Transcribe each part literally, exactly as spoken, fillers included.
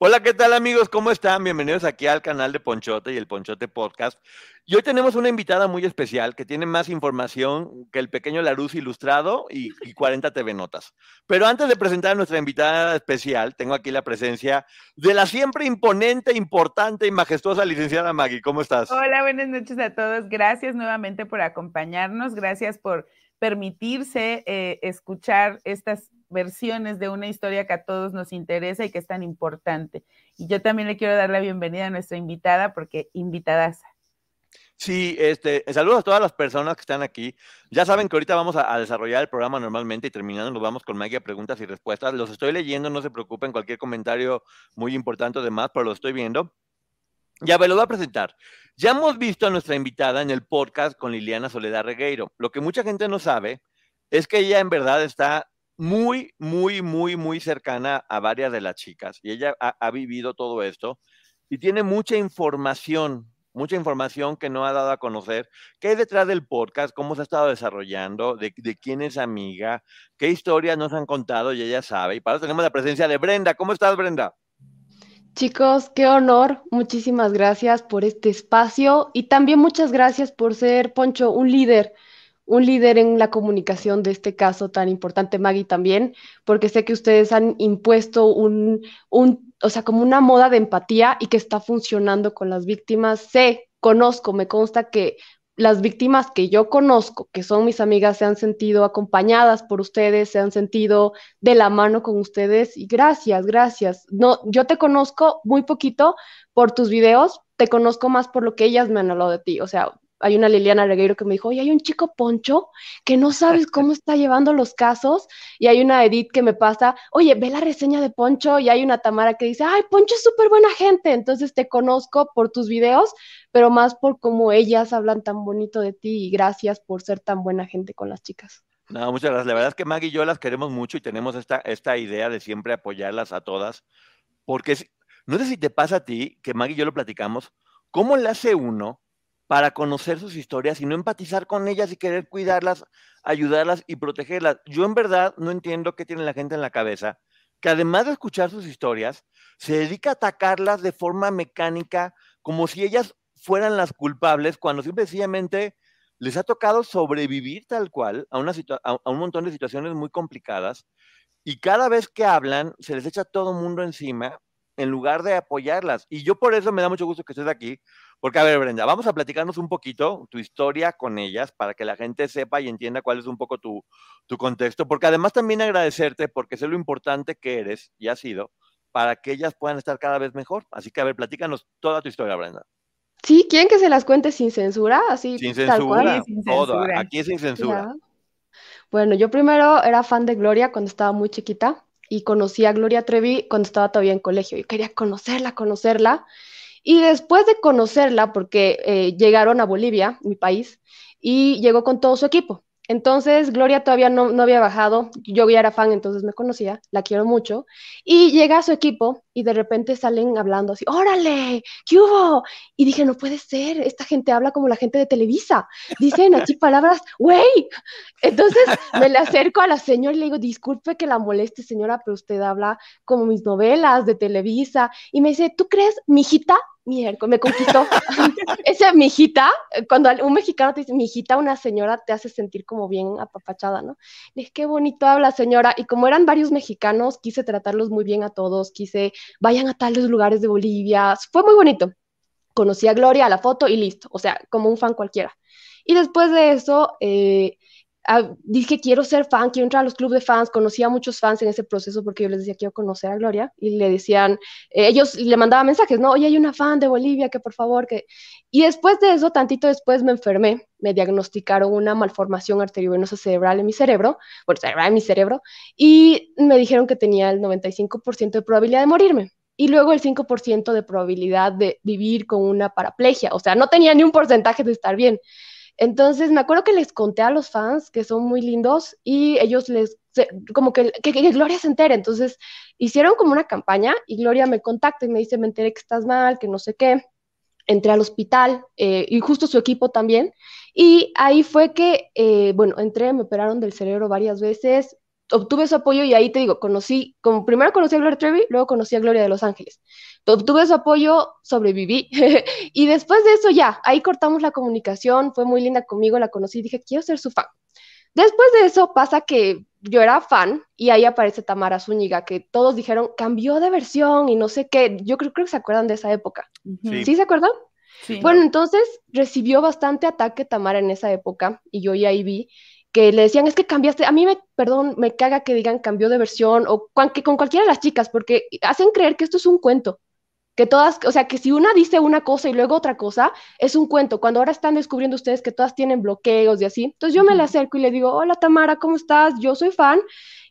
Hola, ¿qué tal, amigos? ¿Cómo están? Bienvenidos aquí al canal de Ponchote y el Ponchote Podcast. Y hoy tenemos una invitada muy especial que tiene más información que el pequeño Laruz Ilustrado y, y cuarenta T V Notas. Pero antes de presentar a nuestra invitada especial, tengo aquí la presencia de la siempre imponente, importante y majestuosa licenciada Maggie. ¿Cómo estás? Hola, buenas noches a todos. Gracias nuevamente por acompañarnos. Gracias por permitirse eh, escuchar estas versiones de una historia que a todos nos interesa y que es tan importante. Y yo también le quiero dar la bienvenida a nuestra invitada porque invitadaza. Sí, este, saludos a todas las personas que están aquí. Ya saben que ahorita vamos a, a desarrollar el programa normalmente y terminando nos vamos con Maggie a preguntas y respuestas. Los estoy leyendo, no se preocupen, cualquier comentario muy importante o demás, pero lo estoy viendo. Ya me lo voy a presentar. Ya hemos visto a nuestra invitada en el podcast con Liliana Soledad Regueiro. Lo que mucha gente no sabe es que ella en verdad está muy, muy, muy, muy cercana a varias de las chicas y ella ha, ha vivido todo esto y tiene mucha información. Mucha información que no ha dado a conocer. ¿Qué hay detrás del podcast? ¿Cómo se ha estado desarrollando? ¿De, de quién es amiga? ¿Qué historias nos han contado? Y ella sabe. Y para eso tenemos la presencia de Brenda. ¿Cómo estás, Brenda? Chicos, qué honor. Muchísimas gracias por este espacio. Y también muchas gracias por ser, Poncho, un líder. Un líder en la comunicación de este caso tan importante, Maggie, también. Porque sé que ustedes han impuesto un... un o sea, como una moda de empatía y que está funcionando con las víctimas. Sé, conozco, me consta que las víctimas que yo conozco, que son mis amigas, se han sentido acompañadas por ustedes, se han sentido de la mano con ustedes. Y gracias, gracias. No, yo te conozco muy poquito por tus videos, te conozco más por lo que ellas me han hablado de ti. O sea, hay una Liliana Regueiro que me dijo, oye, hay un chico Poncho que no sabes cómo está llevando los casos, y hay una Edith que me pasa, oye, ve la reseña de Poncho, y hay una Tamara que dice, ay, Poncho es súper buena gente. Entonces te conozco por tus videos, pero más por cómo ellas hablan tan bonito de ti, y gracias por ser tan buena gente con las chicas. No, muchas gracias. La verdad es que Maggie y yo las queremos mucho y tenemos esta, esta idea de siempre apoyarlas a todas, porque si, no sé si te pasa a ti, que Maggie y yo lo platicamos, ¿cómo le hace uno para conocer sus historias y no empatizar con ellas y querer cuidarlas, ayudarlas y protegerlas? Yo en verdad no entiendo qué tiene la gente en la cabeza, que además de escuchar sus historias, se dedica a atacarlas de forma mecánica, como si ellas fueran las culpables, cuando simple y sencillamente les ha tocado sobrevivir tal cual a, una situ- a un montón de situaciones muy complicadas, y cada vez que hablan se les echa todo el mundo encima, en lugar de apoyarlas. Y yo por eso me da mucho gusto que estés aquí, porque, a ver, Brenda, vamos a platicarnos un poquito tu historia con ellas para que la gente sepa y entienda cuál es un poco tu, tu contexto, porque además también agradecerte, porque sé lo importante que eres y has sido para que ellas puedan estar cada vez mejor. Así que, a ver, platícanos toda tu historia, Brenda. Sí, ¿quieren que se las cuente sin censura? Así, sin censura, tal cual. Sin censura. Todo, aquí es sin censura. Ya. Bueno, yo primero era fan de Gloria cuando estaba muy chiquita y conocí a Gloria Trevi cuando estaba todavía en colegio. Yo quería conocerla, conocerla. Y después de conocerla, porque eh, llegaron a Bolivia, mi país, y llegó con todo su equipo. Entonces, Gloria todavía no, no había bajado, yo ya era fan, entonces me conocía, la quiero mucho. Y llega a su equipo y de repente salen hablando así, ¡órale! ¿Qué hubo? Y dije, no puede ser, esta gente habla como la gente de Televisa. Dicen así palabras, ¡güey! Entonces, me le acerco a la señora y le digo, disculpe que la moleste, señora, pero usted habla como mis novelas de Televisa. Y me dice, ¿tú crees, mijita? Miércoles, me conquistó. Esa mijita, cuando un mexicano te dice mijita, una señora te hace sentir como bien apapachada, ¿no? Le dije, qué bonito habla, señora. Y como eran varios mexicanos, quise tratarlos muy bien a todos, quise, vayan a tales lugares de Bolivia. Fue muy bonito. Conocí a Gloria, a la foto y listo. O sea, como un fan cualquiera. Y después de eso, eh, Uh, dije, quiero ser fan, quiero entrar a los clubes de fans. Conocí a muchos fans en ese proceso porque yo les decía, quiero conocer a Gloria, y le decían, eh, ellos le mandaban mensajes, no, oye, hay una fan de Bolivia, que por favor, que... Y después de eso, tantito después me enfermé, me diagnosticaron una malformación arteriovenosa cerebral en mi cerebro, bueno, cerebral en mi cerebro, y me dijeron que tenía el noventa y cinco por ciento de probabilidad de morirme, y luego el cinco por ciento de probabilidad de vivir con una paraplegia, o sea, no tenía ni un porcentaje de estar bien. Entonces, me acuerdo que les conté a los fans, que son muy lindos, y ellos les, como que, que, que Gloria se entere. Entonces, hicieron como una campaña, y Gloria me contacta y me dice, me enteré que estás mal, que no sé qué. Entré al hospital, eh, y justo su equipo también. Y ahí fue que, eh, bueno, entré, me operaron del cerebro varias veces, obtuve su apoyo, y ahí te digo, conocí, como primero conocí a Gloria Trevi, luego conocí a Gloria de los Ángeles. Obtuve su apoyo, sobreviví, y después de eso ya, ahí cortamos la comunicación, fue muy linda conmigo, la conocí, dije, quiero ser su fan. Después de eso pasa que yo era fan, y ahí aparece Tamara Zúñiga, que todos dijeron, cambió de versión, y no sé qué, yo creo, creo que se acuerdan de esa época. ¿Sí, ¿Sí se acuerdan? Sí. Bueno, entonces recibió bastante ataque Tamara en esa época, y yo ya ahí vi, que le decían, es que cambiaste, a mí me, perdón, me caga que digan cambió de versión, o con, que con cualquiera de las chicas, porque hacen creer que esto es un cuento, que todas, o sea, que si una dice una cosa y luego otra cosa, es un cuento, cuando ahora están descubriendo ustedes que todas tienen bloqueos y así. Entonces yo me la acerco y le digo, hola Tamara, ¿cómo estás? Yo soy fan,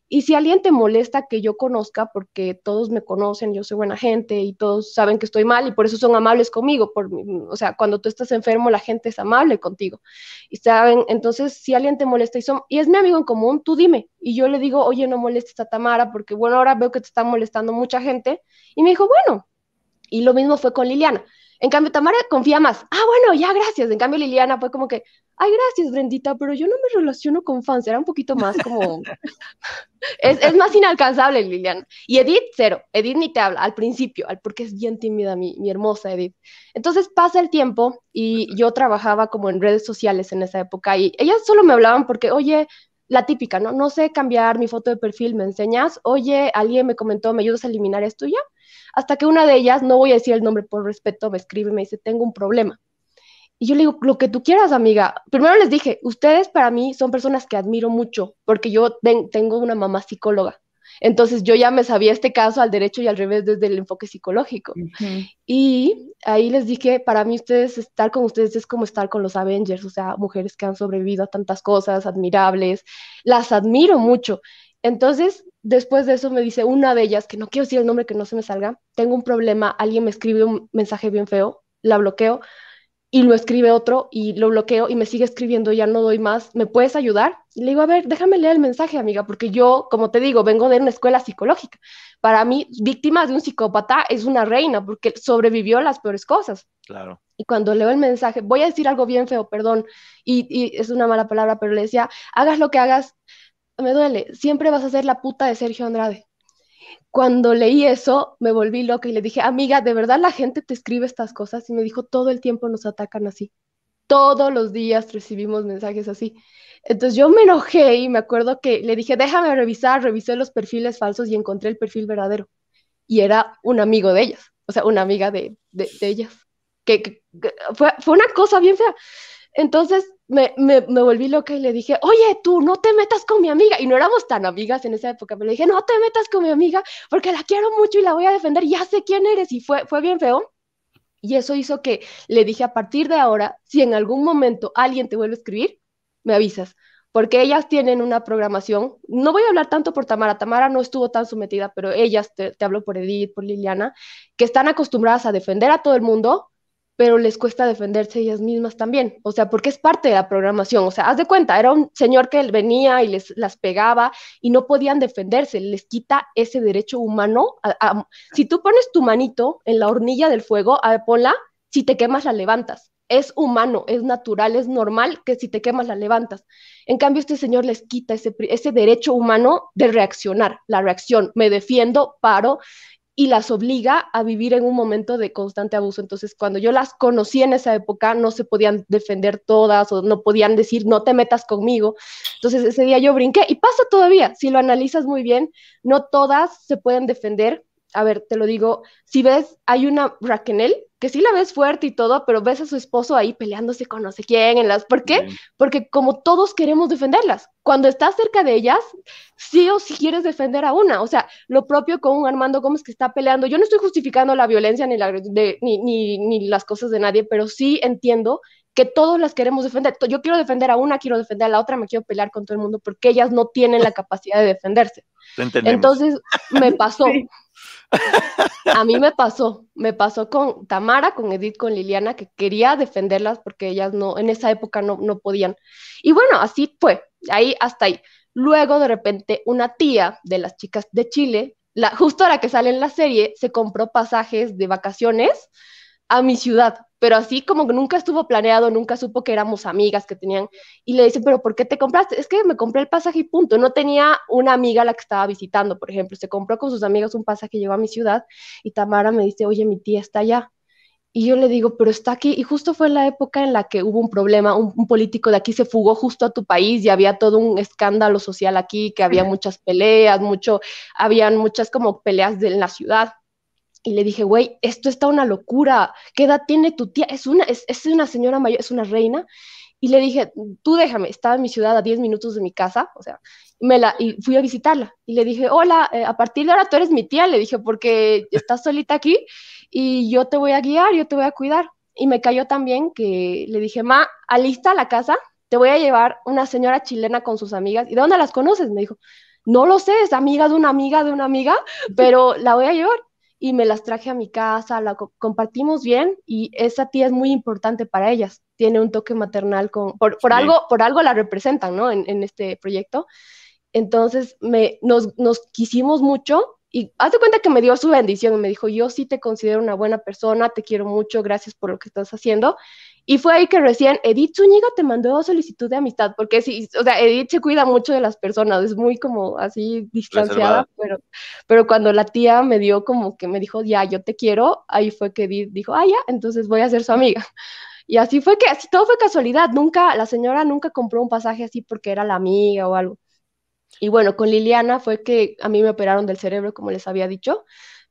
y si alguien te molesta que yo conozca, porque todos me conocen, yo soy buena gente, y todos saben que estoy mal, y por eso son amables conmigo, por, o sea, cuando tú estás enfermo, la gente es amable contigo, y saben, entonces, si alguien te molesta, y, son, y es mi amigo en común, tú dime, y yo le digo, oye, no molestes a Tamara, porque bueno, ahora veo que te está molestando mucha gente, y me dijo, bueno, y lo mismo fue con Liliana. En cambio, Tamara confía más. Ah, bueno, ya, gracias. En cambio, Liliana fue como que, ay, gracias, Brendita, pero yo no me relaciono con fans. Era un poquito más como... es, es más inalcanzable, Liliana. Y Edith, cero. Edith ni te habla, al principio, porque es bien tímida mi, mi hermosa Edith. Entonces, pasa el tiempo, y yo trabajaba como en redes sociales en esa época, y ellas solo me hablaban porque, oye... La típica, ¿no? No sé cambiar mi foto de perfil, ¿me enseñas? Oye, alguien me comentó, ¿me ayudas a eliminar esto ya? Hasta que una de ellas, no voy a decir el nombre por respeto, me escribe y me dice, tengo un problema. Y yo le digo, lo que tú quieras, amiga. Primero les dije, ustedes para mí son personas que admiro mucho, porque yo ten- tengo una mamá psicóloga. Entonces yo ya me sabía este caso al derecho y al revés desde el enfoque psicológico. Uh-huh. Y ahí les dije, para mí ustedes, estar con ustedes es como estar con los Avengers, o sea, mujeres que han sobrevivido a tantas cosas admirables, las admiro mucho. Entonces, después de eso me dice una de ellas, que no quiero decir el nombre que no se me salga, tengo un problema, alguien me escribe un mensaje bien feo, la bloqueo, y lo escribe otro, y lo bloqueo, y me sigue escribiendo, ya no doy más, ¿me puedes ayudar? Y le digo, a ver, déjame leer el mensaje, amiga, porque yo, como te digo, vengo de una escuela psicológica. Para mí, víctima de un psicópata es una reina, porque sobrevivió a las peores cosas. Claro. Y cuando leo el mensaje, voy a decir algo bien feo, perdón, y, y es una mala palabra, pero le decía, hagas lo que hagas, me duele, siempre vas a ser la puta de Sergio Andrade. Cuando leí eso, me volví loca y le dije, amiga, ¿de verdad la gente te escribe estas cosas? Y me dijo, todo el tiempo nos atacan así. Todos los días recibimos mensajes así. Entonces yo me enojé y me acuerdo que le dije, déjame revisar, revisé los perfiles falsos y encontré el perfil verdadero. Y era un amigo de ellas, o sea, una amiga de, de, de ellas. Que, que, que fue, fue una cosa bien fea. Entonces me, me, me volví loca y le dije, oye, tú no te metas con mi amiga. Y no éramos tan amigas en esa época, pero le dije, no te metas con mi amiga porque la quiero mucho y la voy a defender, ya sé quién eres. Y fue, fue bien feo. Y eso hizo que le dije, a partir de ahora, si en algún momento alguien te vuelve a escribir, me avisas. Porque ellas tienen una programación, no voy a hablar tanto por Tamara, Tamara no estuvo tan sometida, pero ellas, te, te hablo por Edith, por Liliana, que están acostumbradas a defender a todo el mundo, pero les cuesta defenderse ellas mismas también, o sea, porque es parte de la programación, o sea, haz de cuenta, era un señor que venía y les las pegaba y no podían defenderse, les quita ese derecho humano. A, a, si tú pones tu manito en la hornilla del fuego, a, ponla, si te quemas la levantas, es humano, es natural, es normal que si te quemas la levantas. En cambio, este señor les quita ese, ese derecho humano de reaccionar, la reacción, me defiendo, paro, y las obliga a vivir en un momento de constante abuso. Entonces, cuando yo las conocí en esa época, no se podían defender todas, o no podían decir, no te metas conmigo. Entonces, ese día yo brinqué, y pasa todavía, si lo analizas muy bien, no todas se pueden defender, a ver, te lo digo, si ves, hay una Raquenel, que sí la ves fuerte y todo, pero ves a su esposo ahí peleándose con no sé quién en las... ¿Por qué? Bien. Porque como todos queremos defenderlas, cuando estás cerca de ellas, sí o sí quieres defender a una. O sea, lo propio con un Armando Gómez que está peleando. Yo no estoy justificando la violencia ni, la, de, ni, ni, ni las cosas de nadie, pero sí entiendo que todos las queremos defender. Yo quiero defender a una, quiero defender a la otra, me quiero pelear con todo el mundo porque ellas no tienen la capacidad de defenderse. Entendemos. Entonces, me pasó... Sí. A mí me pasó, me pasó con Tamara, con Edith, con Liliana, que quería defenderlas porque ellas no, en esa época no, no podían. Y bueno, así fue, ahí hasta ahí. Luego de repente una tía de las chicas de Chile, la, justo a la que sale en la serie, se compró pasajes de vacaciones a mi ciudad, pero así como que nunca estuvo planeado, nunca supo que éramos amigas, que tenían, y le dice, pero ¿por qué te compraste? Es que me compré el pasaje y punto, no tenía una amiga a la que estaba visitando, por ejemplo, se compró con sus amigas un pasaje, llegó a mi ciudad, y Tamara me dice, oye, mi tía está allá, y yo le digo, pero está aquí, y justo fue la época en la que hubo un problema, un, un político de aquí se fugó justo a tu país, y había todo un escándalo social aquí, que había muchas peleas, mucho, habían muchas como peleas de, en la ciudad. Y le dije, güey, esto está una locura, ¿qué edad tiene tu tía? Es una, es, es una señora mayor, es una reina. Y le dije, tú déjame, estaba en mi ciudad a diez minutos de mi casa, o sea, me la, y fui a visitarla. Y le dije, hola, eh, a partir de ahora tú eres mi tía, le dije, porque estás solita aquí y yo te voy a guiar, yo te voy a cuidar. Y me cayó también que le dije, ma, alista la casa, te voy a llevar una señora chilena con sus amigas. ¿Y de dónde las conoces? Me dijo, no lo sé, es amiga de una amiga de una amiga, pero la voy a llevar. Y me las traje a mi casa, la co- compartimos bien, y esa tía es muy importante para ellas, tiene un toque maternal, con, por, por, algo, por algo la representan, ¿no? En, en este proyecto. Entonces me, nos, nos quisimos mucho, y haz de cuenta que me dio su bendición, y me dijo, yo sí te considero una buena persona, te quiero mucho, gracias por lo que estás haciendo. Y fue ahí que recién Edith Zúñiga te mandó solicitud de amistad, porque sí, o sea, Edith se cuida mucho de las personas, es muy como así distanciada, pero, pero cuando la tía me dio como que me dijo, ya, yo te quiero, ahí fue que Edith dijo, ah, ya, entonces voy a ser su amiga. Y así fue que, así todo fue casualidad, nunca, la señora nunca compró un pasaje así porque era la amiga o algo. Y bueno, con Liliana fue que a mí me operaron del cerebro, como les había dicho.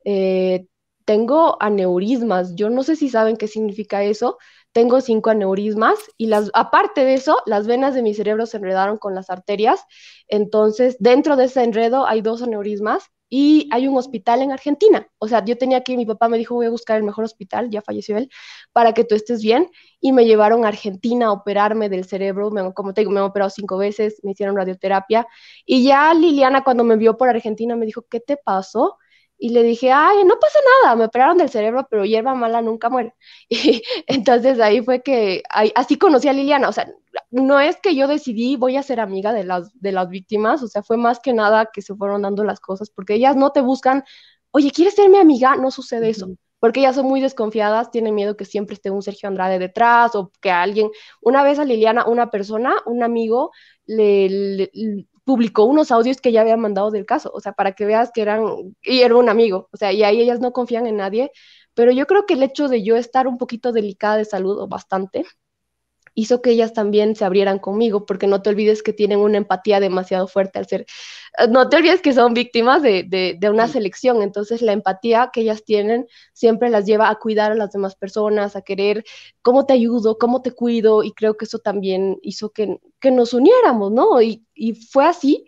Eh, tengo aneurismas, yo no sé si saben qué significa eso. Tengo cinco aneurismas y las, aparte de eso, las venas de mi cerebro se enredaron con las arterias. Entonces, dentro de ese enredo hay dos aneurismas y hay un hospital en Argentina. O sea, yo tenía que, mi papá me dijo, voy a buscar el mejor hospital, ya falleció él, para que tú estés bien. Y me llevaron a Argentina a operarme del cerebro. Me, como te digo, me han operado cinco veces, me hicieron radioterapia. Y ya Liliana, cuando me vio por Argentina, me dijo, ¿qué te pasó? Y le dije, ay, no pasa nada, me operaron del cerebro, pero hierba mala nunca muere. Y entonces ahí fue que, ahí, así conocí a Liliana. O sea, no es que yo decidí voy a ser amiga de las, de las víctimas, o sea, fue más que nada que se fueron dando las cosas, porque ellas no te buscan, oye, ¿quieres ser mi amiga? No sucede eso, porque ellas son muy desconfiadas, tienen miedo que siempre esté un Sergio Andrade detrás, o que alguien, una vez a Liliana, una persona, un amigo, le... le, le publicó unos audios que ya había mandado del caso, o sea, para que veas que eran, y era un amigo, o sea, y ahí ellas no confían en nadie, pero yo creo que el hecho de yo estar un poquito delicada de salud, o bastante, hizo que ellas también se abrieran conmigo, porque no te olvides que tienen una empatía demasiado fuerte al ser, no te olvides que son víctimas de, de, de una selección, entonces la empatía que ellas tienen siempre las lleva a cuidar a las demás personas, a querer cómo te ayudo, cómo te cuido, y creo que eso también hizo que, que nos uniéramos, ¿no? Y, y fue así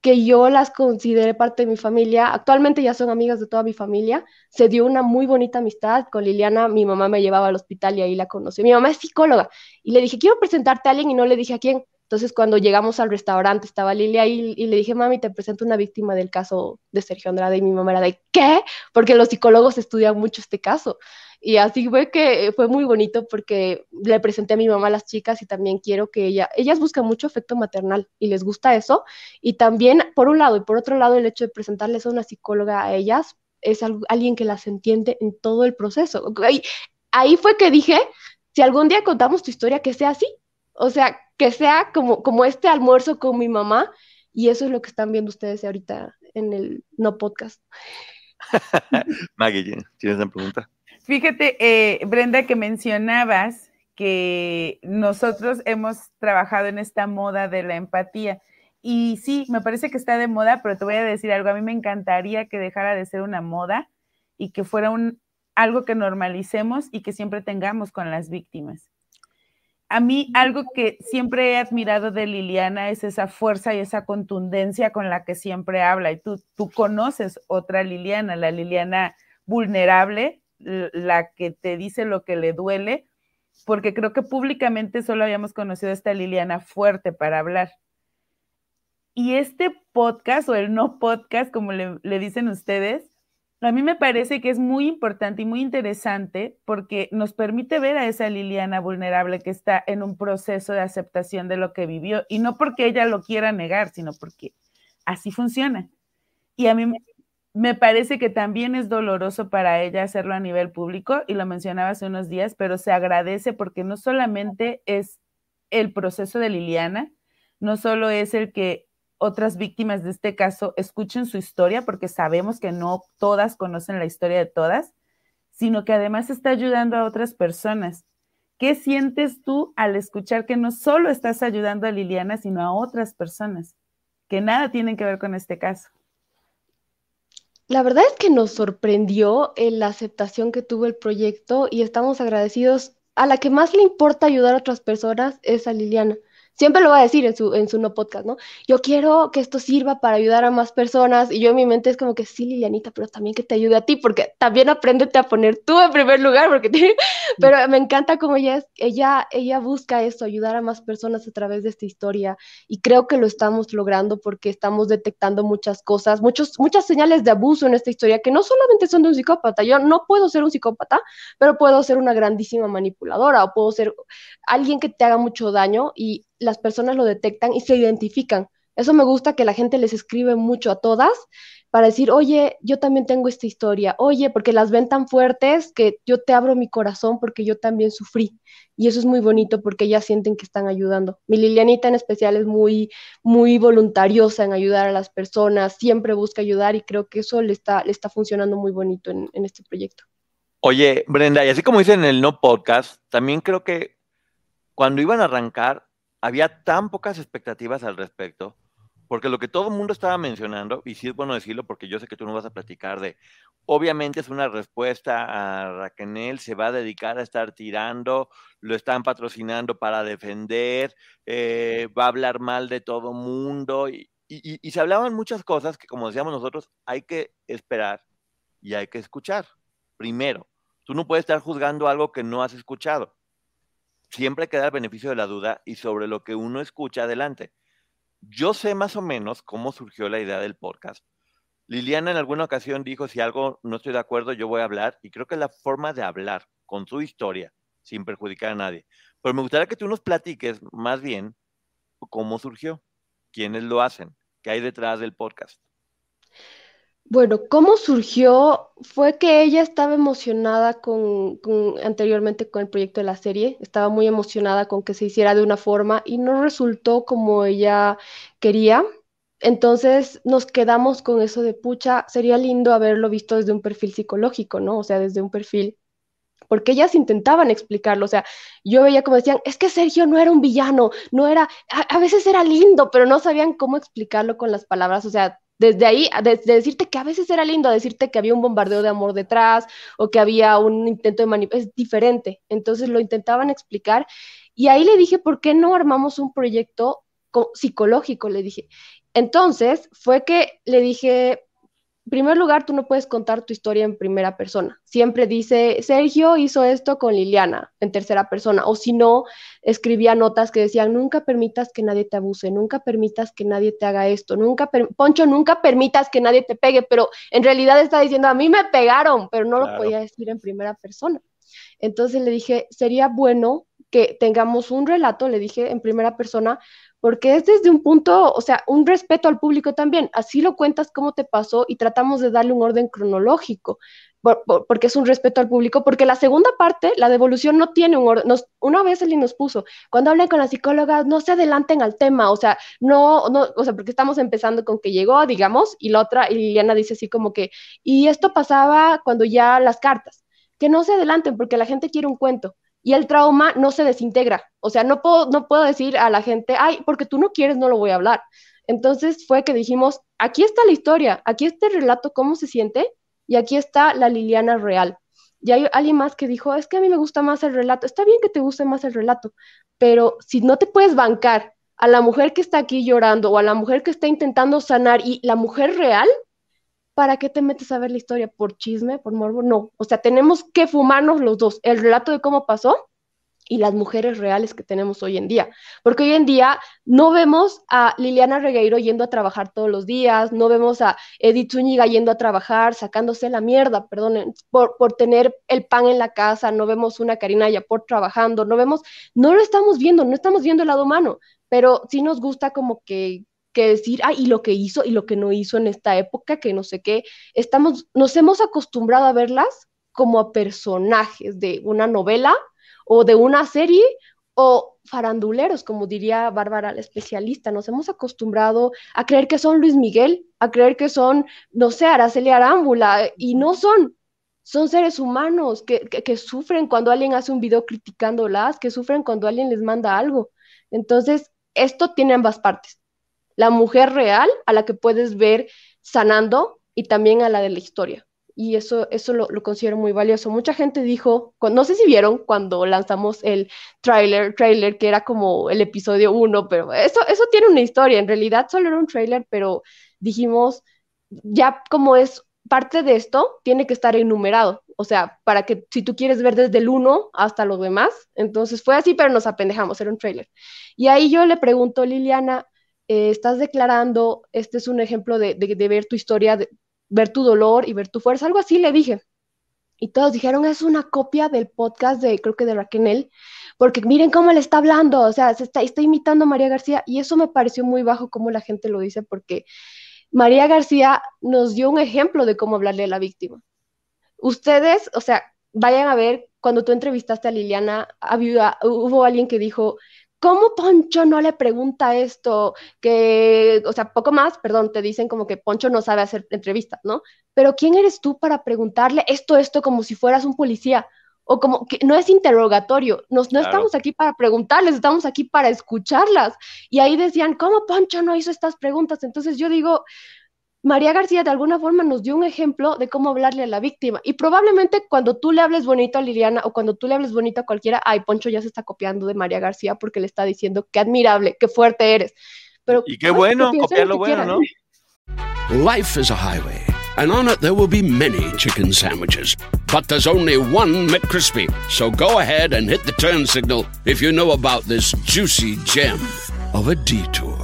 que yo las consideré parte de mi familia, actualmente ya son amigas de toda mi familia, se dio una muy bonita amistad con Liliana, mi mamá me llevaba al hospital y ahí la conocí, mi mamá es psicóloga, y le dije, quiero presentarte a alguien, y no le dije a quién. Entonces, cuando llegamos al restaurante, estaba Lili ahí y le dije, mami, te presento una víctima del caso de Sergio Andrade. Y mi mamá era de, ¿qué? Porque los psicólogos estudian mucho este caso. Y así fue que fue muy bonito porque le presenté a mi mamá a las chicas y también quiero que ella, ellas buscan mucho afecto maternal y les gusta eso. Y también, por un lado, y por otro lado, el hecho de presentarles a una psicóloga a ellas es algo, alguien que las entiende en todo el proceso. Ahí, ahí fue que dije, si algún día contamos tu historia, que sea así. O sea, que sea como, como este almuerzo con mi mamá, y eso es lo que están viendo ustedes ahorita en el No Podcast. Maggie, ¿tienes una pregunta? Fíjate, eh, Brenda, que mencionabas que nosotros hemos trabajado en esta moda de la empatía, Y sí, me parece que está de moda, pero te voy a decir algo, a mí me encantaría que dejara de ser una moda y que fuera un, algo que normalicemos y que siempre tengamos con las víctimas. A mí algo que siempre he admirado de Liliana es esa fuerza y esa contundencia con la que siempre habla, y tú, tú conoces otra Liliana, la Liliana vulnerable, la que te dice lo que le duele, porque creo que públicamente solo habíamos conocido a esta Liliana fuerte para hablar. Y este podcast, o el no podcast, como le, le dicen ustedes, a mí me parece que es muy importante y muy interesante porque nos permite ver a esa Liliana vulnerable que está en un proceso de aceptación de lo que vivió, y no porque ella lo quiera negar, sino porque así funciona. Y a mí me parece que también es doloroso para ella hacerlo a nivel público, y lo mencionaba hace unos días, pero se agradece porque no solamente es el proceso de Liliana, no solo es el que otras víctimas de este caso escuchen su historia, porque sabemos que no todas conocen la historia de todas, sino que además está ayudando a otras personas. ¿Qué sientes tú al escuchar que no solo estás ayudando a Liliana, sino a otras personas que nada tienen que ver con este caso? La verdad es que nos sorprendió la aceptación que tuvo el proyecto y estamos agradecidos. A la que más le importa ayudar a otras personas es a Liliana. Siempre lo va a decir en su, en su no podcast, ¿no? Yo quiero que esto sirva para ayudar a más personas, y yo en mi mente es como que sí, Lilianita, pero también que te ayude a ti, porque también apréndete a poner tú en primer lugar, porque te... pero me encanta cómo ella, es, ella, ella busca eso, ayudar a más personas a través de esta historia, y creo que lo estamos logrando porque estamos detectando muchas cosas, muchos, muchas señales de abuso en esta historia, que no solamente son de un psicópata. Yo no puedo ser un psicópata, pero puedo ser una grandísima manipuladora, o puedo ser alguien que te haga mucho daño, y las personas lo detectan y se identifican. Eso me gusta, que la gente les escribe mucho a todas para decir, oye, yo también tengo esta historia, oye, porque las ven tan fuertes que yo te abro mi corazón porque yo también sufrí. Y eso es muy bonito porque ellas sienten que están ayudando. Mi Lilianita en especial es muy, muy voluntariosa en ayudar a las personas, siempre busca ayudar, y creo que eso le está, le está funcionando muy bonito en, en este proyecto. Oye, Brenda, y así como dicen en el no podcast, también creo que cuando iban a arrancar, había tan pocas expectativas al respecto, porque lo que todo el mundo estaba mencionando, y sí es bueno decirlo porque yo sé que tú no vas a platicar de, obviamente es una respuesta a Raquenel, se va a dedicar a estar tirando, lo están patrocinando para defender, eh, va a hablar mal de todo mundo, y, y, y se hablaban muchas cosas que, como decíamos nosotros, hay que esperar y hay que escuchar. Primero, tú no puedes estar juzgando algo que no has escuchado. Siempre hay que dar beneficio de la duda, y sobre lo que uno escucha, adelante. Yo sé más o menos cómo surgió la idea del podcast. Liliana en alguna ocasión dijo, si algo no estoy de acuerdo, yo voy a hablar, y creo que es la forma de hablar con su historia, sin perjudicar a nadie. Pero me gustaría que tú nos platiques más bien cómo surgió, quiénes lo hacen, qué hay detrás del podcast. Bueno, ¿cómo surgió? Fue que ella estaba emocionada con, con, anteriormente con el proyecto de la serie, estaba muy emocionada con que se hiciera de una forma y no resultó como ella quería. Entonces nos quedamos con eso de, pucha, sería lindo haberlo visto desde un perfil psicológico, ¿no? O sea, desde un perfil... porque ellas intentaban explicarlo, o sea, yo veía como decían, es que Sergio no era un villano, no era, a, a veces era lindo, pero no sabían cómo explicarlo con las palabras, o sea, desde ahí, de, de decirte que a veces era lindo, a decirte que había un bombardeo de amor detrás, o que había un intento de manipulación, es diferente. Entonces lo intentaban explicar, y ahí le dije, ¿por qué no armamos un proyecto psicológico? Le dije. Entonces fue que le dije... En primer lugar, tú no puedes contar tu historia en primera persona. Siempre dice, Sergio hizo esto con Liliana, en tercera persona. O si no, escribía notas que decían, nunca permitas que nadie te abuse, nunca permitas que nadie te haga esto, nunca per- Poncho, nunca permitas que nadie te pegue. Pero en realidad está diciendo, a mí me pegaron, pero no [S2] Claro. [S1] Lo podía decir en primera persona. Entonces le dije, sería bueno que tengamos un relato, le dije, en primera persona, porque es desde un punto, o sea, un respeto al público también, así lo cuentas cómo te pasó y tratamos de darle un orden cronológico, por, por, porque es un respeto al público, porque la segunda parte, la devolución no tiene un orden. Nos, una vez Eli nos puso, cuando hablen con las psicólogas, no se adelanten al tema, o sea, no, no, o sea, porque estamos empezando con que llegó, digamos, y la otra, y Liliana dice así como que, y esto pasaba cuando ya las cartas, que no se adelanten porque la gente quiere un cuento. Y el trauma no se desintegra, o sea, no puedo, no puedo decir a la gente, ay, porque tú no quieres, no lo voy a hablar. Entonces fue que dijimos, aquí está la historia, aquí está el relato, cómo se siente, y aquí está la Liliana real. Y hay alguien más que dijo, es que a mí me gusta más el relato. Está bien que te guste más el relato, pero si no te puedes bancar a la mujer que está aquí llorando o a la mujer que está intentando sanar y la mujer real, ¿para qué te metes a ver la historia? ¿Por chisme? ¿Por morbo? No. O sea, tenemos que fumarnos los dos. El relato de cómo pasó y las mujeres reales que tenemos hoy en día. Porque hoy en día no vemos a Liliana Regueiro yendo a trabajar todos los días, no vemos a Edith Zúñiga yendo a trabajar, sacándose la mierda, perdón, por, por tener el pan en la casa, no vemos una Karina Yapor trabajando, no vemos, no lo estamos viendo, no estamos viendo el lado humano, pero sí nos gusta como que, que decir, ah, y lo que hizo y lo que no hizo en esta época, que no sé qué, estamos, nos hemos acostumbrado a verlas como a personajes de una novela, o de una serie, o faranduleros, como diría Bárbara, la especialista. Nos hemos acostumbrado a creer que son Luis Miguel, a creer que son, no sé, Araceli Arámbula, y no son. Son seres humanos que, que, que sufren cuando alguien hace un video criticándolas, que sufren cuando alguien les manda algo. Entonces, esto tiene ambas partes. La mujer real, a la que puedes ver sanando, y también a la de la historia. Y eso, eso lo, lo considero muy valioso. Mucha gente dijo, no sé si vieron cuando lanzamos el tráiler, tráiler que era como el episodio uno, pero eso, eso tiene una historia, en realidad solo era un tráiler, pero dijimos, ya como es parte de esto, tiene que estar enumerado, o sea, para que si tú quieres ver desde el uno hasta los demás, entonces fue así, pero nos apendejamos, era un tráiler. Y ahí yo le pregunto, Liliana, eh, estás declarando, este es un ejemplo de, de, de ver tu historia, de, ver tu dolor y ver tu fuerza, algo así le dije. Y todos dijeron, es una copia del podcast de, creo que de Raquenel, porque miren cómo le está hablando, o sea, se está, está imitando a María García, y eso me pareció muy bajo como la gente lo dice, porque María García nos dio un ejemplo de cómo hablarle a la víctima. Ustedes, o sea, vayan a ver, cuando tú entrevistaste a Liliana, había, hubo alguien que dijo, ¿cómo Poncho no le pregunta esto? Que, o sea, poco más, perdón, te dicen como que Poncho no sabe hacer entrevistas, ¿no? Pero ¿quién eres tú para preguntarle esto, esto, como si fueras un policía? O como que no es interrogatorio, nos, no claro. Estamos aquí para preguntarles, estamos aquí para escucharlas. Y ahí decían, ¿cómo Poncho no hizo estas preguntas? Entonces yo digo, María García de alguna forma nos dio un ejemplo de cómo hablarle a la víctima. Y probablemente cuando tú le hables bonito a Liliana o cuando tú le hables bonito a cualquiera, ay, Poncho ya se está copiando de María García porque le está diciendo qué admirable, qué fuerte eres. Pero, y qué bueno, copiar lo bueno, ¿no? Life is a highway, and on it there will be many chicken sandwiches. But there's only one McCrispy, so go ahead and hit the turn signal if you know about this juicy gem of a detour.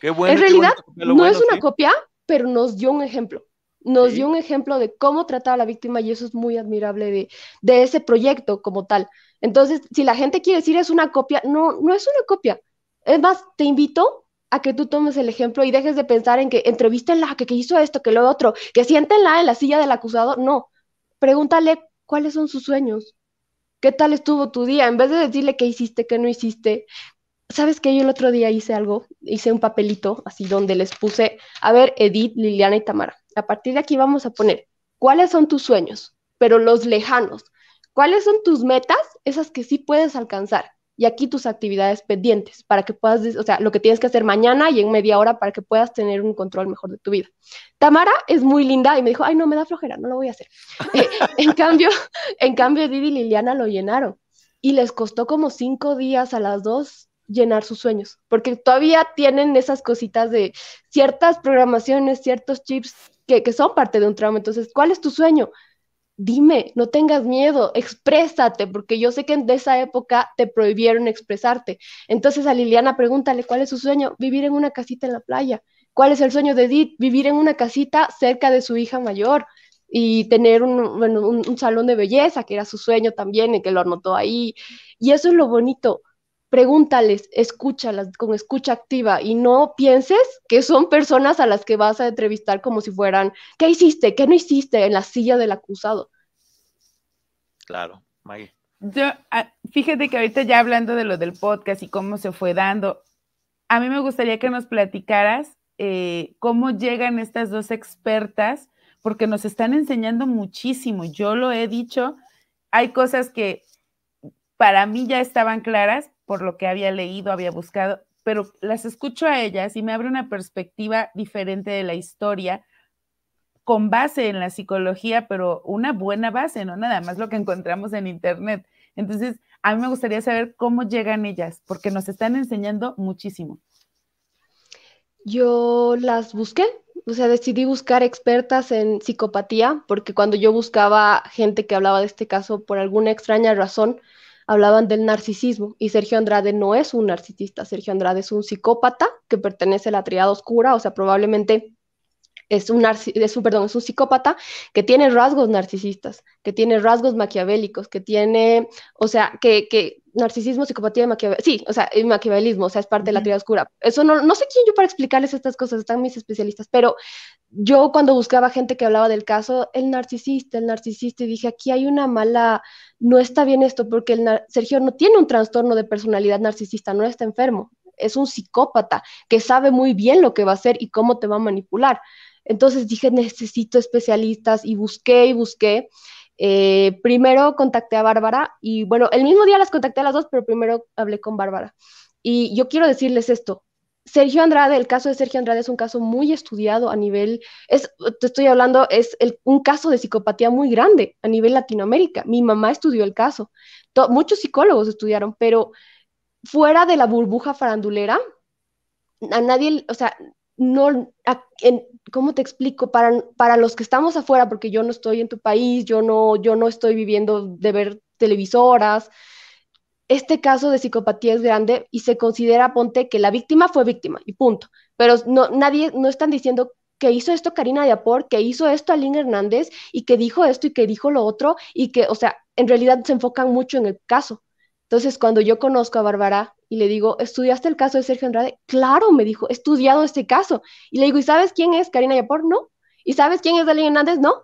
Qué bueno, en realidad, qué bueno, no bueno, es una ¿sí? copia, pero nos dio un ejemplo. Nos sí. dio un ejemplo de cómo tratar a la víctima, y eso es muy admirable de, de ese proyecto como tal. Entonces, si la gente quiere decir es una copia, no, no es una copia. Es más, te invito a que tú tomes el ejemplo y dejes de pensar en que entrevístenla, que, que hizo esto, que lo otro, que siéntenla en la silla del acusado. No, pregúntale cuáles son sus sueños, qué tal estuvo tu día, en vez de decirle qué hiciste, qué no hiciste. ¿Sabes qué? Yo el otro día hice algo, hice un papelito así donde les puse, a ver, Edith, Liliana y Tamara, a partir de aquí vamos a poner, ¿cuáles son tus sueños? Pero los lejanos. ¿Cuáles son tus metas? Esas que sí puedes alcanzar. Y aquí tus actividades pendientes, para que puedas, o sea, lo que tienes que hacer mañana y en media hora para que puedas tener un control mejor de tu vida. Tamara es muy linda y me dijo, ay, no, me da flojera, no lo voy a hacer. eh, en cambio, en cambio, Edith y Liliana lo llenaron. Y les costó como cinco días a las dos llenar sus sueños, porque todavía tienen esas cositas de ciertas programaciones, ciertos chips que, que son parte de un trauma. Entonces, ¿cuál es tu sueño? Dime, no tengas miedo, exprésate, porque yo sé que en esa época te prohibieron expresarte. Entonces a Liliana pregúntale, ¿cuál es su sueño? Vivir en una casita en la playa. ¿Cuál es el sueño de Edith? Vivir en una casita cerca de su hija mayor y tener un, bueno, un, un salón de belleza, que era su sueño también, y que lo anotó ahí. Y eso es lo bonito. Pregúntales, escúchalas con escucha activa y no pienses que son personas a las que vas a entrevistar como si fueran, ¿qué hiciste? ¿Qué no hiciste? En la silla del acusado. Claro, Maggie. Yo, fíjate que ahorita ya hablando de lo del podcast y cómo se fue dando, a mí me gustaría que nos platicaras eh, cómo llegan estas dos expertas, porque nos están enseñando muchísimo. Yo lo he dicho, hay cosas que para mí ya estaban claras, por lo que había leído, había buscado, pero las escucho a ellas y me abre una perspectiva diferente de la historia con base en la psicología, pero una buena base, no nada más lo que encontramos en internet. Entonces, a mí me gustaría saber cómo llegan ellas, porque nos están enseñando muchísimo. Yo las busqué, o sea, decidí buscar expertas en psicopatía, porque cuando yo buscaba gente que hablaba de este caso, por alguna extraña razón, hablaban del narcisismo, y Sergio Andrade no es un narcisista, Sergio Andrade es un psicópata que pertenece a la triada oscura, o sea, probablemente es un, narcis, es un, perdón, es un psicópata que tiene rasgos narcisistas, que tiene rasgos maquiavélicos, que tiene, o sea, que, que narcisismo, psicopatía, maquiavelismo, sí, o sea, y maquiavelismo, o sea, es parte uh-huh. de la triada oscura. Eso no, no sé quién yo para explicarles estas cosas, están mis especialistas, pero yo cuando buscaba gente que hablaba del caso, el narcisista, el narcisista, y dije, aquí hay una mala, no está bien esto, porque el nar- Sergio no tiene un trastorno de personalidad narcisista, no está enfermo, es un psicópata que sabe muy bien lo que va a hacer y cómo te va a manipular. Entonces dije, necesito especialistas, y busqué y busqué. Eh, primero contacté a Bárbara, y bueno, el mismo día las contacté a las dos, pero primero hablé con Bárbara. Y yo quiero decirles esto, Sergio Andrade, el caso de Sergio Andrade es un caso muy estudiado a nivel, es, te estoy hablando, es el, un caso de psicopatía muy grande a nivel Latinoamérica. Mi mamá estudió el caso, to, muchos psicólogos estudiaron, pero fuera de la burbuja farandulera, a nadie, o sea... No, en, ¿cómo te explico? Para, para los que estamos afuera, porque yo no estoy en tu país, yo no, yo no estoy viviendo de ver televisoras, este caso de psicopatía es grande y se considera, ponte, que la víctima fue víctima, y punto. Pero no, nadie, no están diciendo que hizo esto Karina Yapor, que hizo esto Aline Hernández, y que dijo esto y que dijo lo otro, y que, o sea, en realidad se enfocan mucho en el caso. Entonces, cuando yo conozco a Bárbara y le digo, ¿estudiaste el caso de Sergio Andrade? Claro, me dijo, he estudiado este caso. Y le digo, ¿y sabes quién es Karina Yapor? No. ¿Y sabes quién es Aline Hernández? No.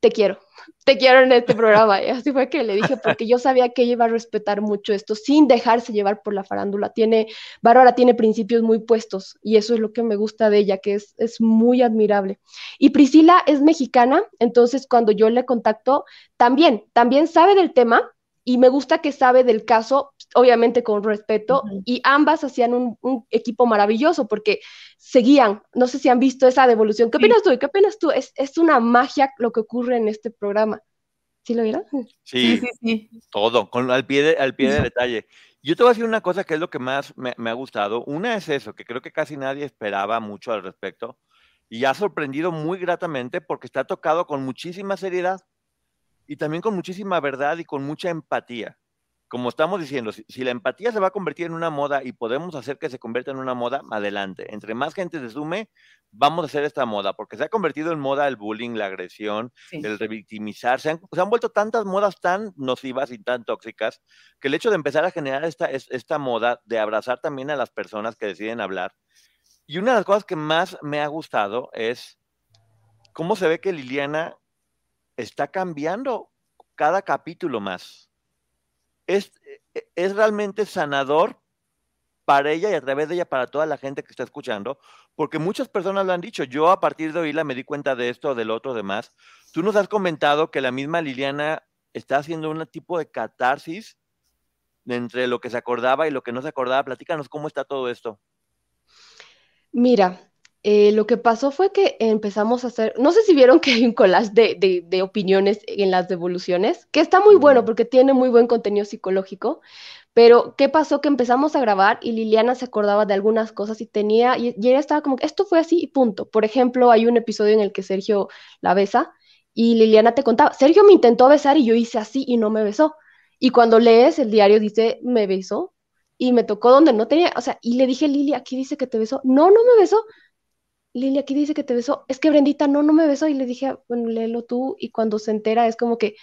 Te quiero, te quiero en este programa. Y así fue que le dije, porque yo sabía que ella iba a respetar mucho esto, sin dejarse llevar por la farándula. Tiene, Bárbara tiene principios muy puestos, y eso es lo que me gusta de ella, que es, es muy admirable. Y Priscila es mexicana, entonces cuando yo le contacto, también, también sabe del tema, y me gusta que sabe del caso, obviamente con respeto, uh-huh. y ambas hacían un, un equipo maravilloso, porque seguían, no sé si han visto esa devolución, ¿qué opinas sí. tú? ¿Qué opinas tú? Es, es una magia lo que ocurre en este programa. ¿Sí lo vieron? Sí, sí, sí, sí. Todo, con, al pie, de, al pie de detalle. Yo te voy a decir una cosa que es lo que más me, me ha gustado, una es eso, que creo que casi nadie esperaba mucho al respecto, y ha sorprendido muy gratamente, porque está tocado con muchísima seriedad, y también con muchísima verdad y con mucha empatía. Como estamos diciendo, si, si la empatía se va a convertir en una moda y podemos hacer que se convierta en una moda, adelante. Entre más gente se sume, vamos a hacer esta moda, porque se ha convertido en moda el bullying, la agresión, sí. el revictimizar. Se han, se han vuelto tantas modas tan nocivas y tan tóxicas que el hecho de empezar a generar esta, esta moda, de abrazar también a las personas que deciden hablar. Y una de las cosas que más me ha gustado es cómo se ve que Liliana... está cambiando cada capítulo más. Es, es realmente sanador para ella y a través de ella para toda la gente que está escuchando, porque muchas personas lo han dicho. Yo a partir de oírla me di cuenta de esto, del otro, demás. Tú nos has comentado que la misma Liliana está haciendo un tipo de catarsis entre lo que se acordaba y lo que no se acordaba. Platícanos cómo está todo esto. Mira... Eh, lo que pasó fue que empezamos a hacer, no sé si vieron que hay un collage de, de, de opiniones en las devoluciones, que está muy bueno porque tiene muy buen contenido psicológico, pero ¿qué pasó? Que empezamos a grabar y Liliana se acordaba de algunas cosas y tenía, y, y ella estaba como, esto fue así y punto. Por ejemplo, hay un episodio en el que Sergio la besa y Liliana te contaba, Sergio me intentó besar y yo hice así y no me besó. Y cuando lees el diario dice, me besó y me tocó donde no tenía, o sea, y le dije, Lili, aquí dice que te besó. No, no me besó. Lili, aquí dice que te besó, es que Brendita no, no me besó, y le dije, bueno, léelo tú, y cuando se entera es como que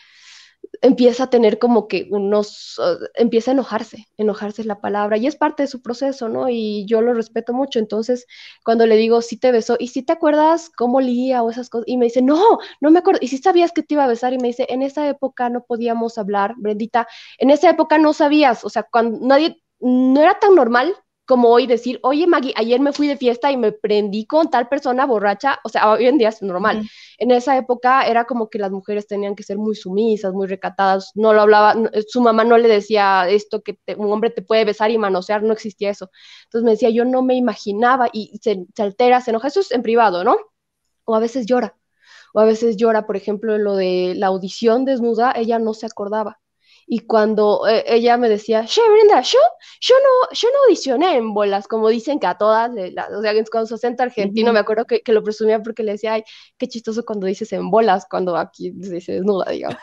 empieza a tener como que unos, uh, empieza a enojarse, enojarse es la palabra, y es parte de su proceso, ¿no? Y yo lo respeto mucho, entonces cuando le digo, sí te besó, y si te acuerdas cómo lía o esas cosas, y me dice, no, no me acuerdo, y si sabías que te iba a besar, y me dice, en esa época no podíamos hablar, Brendita, en esa época no sabías, o sea, cuando nadie, no era tan normal como hoy decir, oye Maggie, ayer me fui de fiesta y me prendí con tal persona borracha, o sea, hoy en día es normal. Uh-huh. En esa época era como que las mujeres tenían que ser muy sumisas, muy recatadas, no lo hablaba, no, su mamá no le decía esto, que te, un hombre te puede besar y manosear, no existía eso. Entonces me decía, yo no me imaginaba, y se, se altera, se enoja, eso es en privado, ¿no? O a veces llora, o a veces llora, por ejemplo, en lo de la audición desnuda, ella no se acordaba. Y cuando eh, ella me decía, che, Brenda, yo, yo, no, yo no audicioné en bolas, como dicen que a todas, eh, la, o sea, con su acento argentino, uh-huh. me acuerdo que, que lo presumía porque le decía, ay, qué chistoso cuando dices en bolas, cuando aquí se dice desnuda, digamos.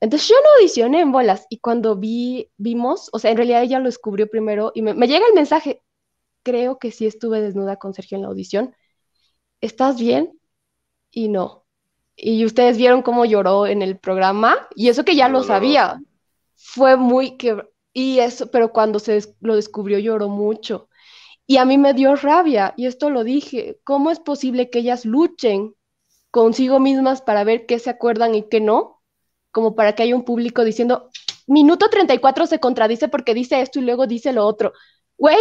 Entonces, yo no audicioné en bolas, y cuando vi, vimos, o sea, en realidad ella lo descubrió primero, y me, me llega el mensaje, creo que sí estuve desnuda con Sergio en la audición, ¿estás bien? Y no. Y ustedes vieron cómo lloró en el programa, y eso que ya lo sabía, fue muy que, y eso, pero cuando se des, lo descubrió lloró mucho, y a mí me dio rabia, y esto lo dije, ¿cómo es posible que ellas luchen consigo mismas para ver qué se acuerdan y qué no? Como para que haya un público diciendo, minuto treinta y cuatro se contradice porque dice esto y luego dice lo otro. Güey,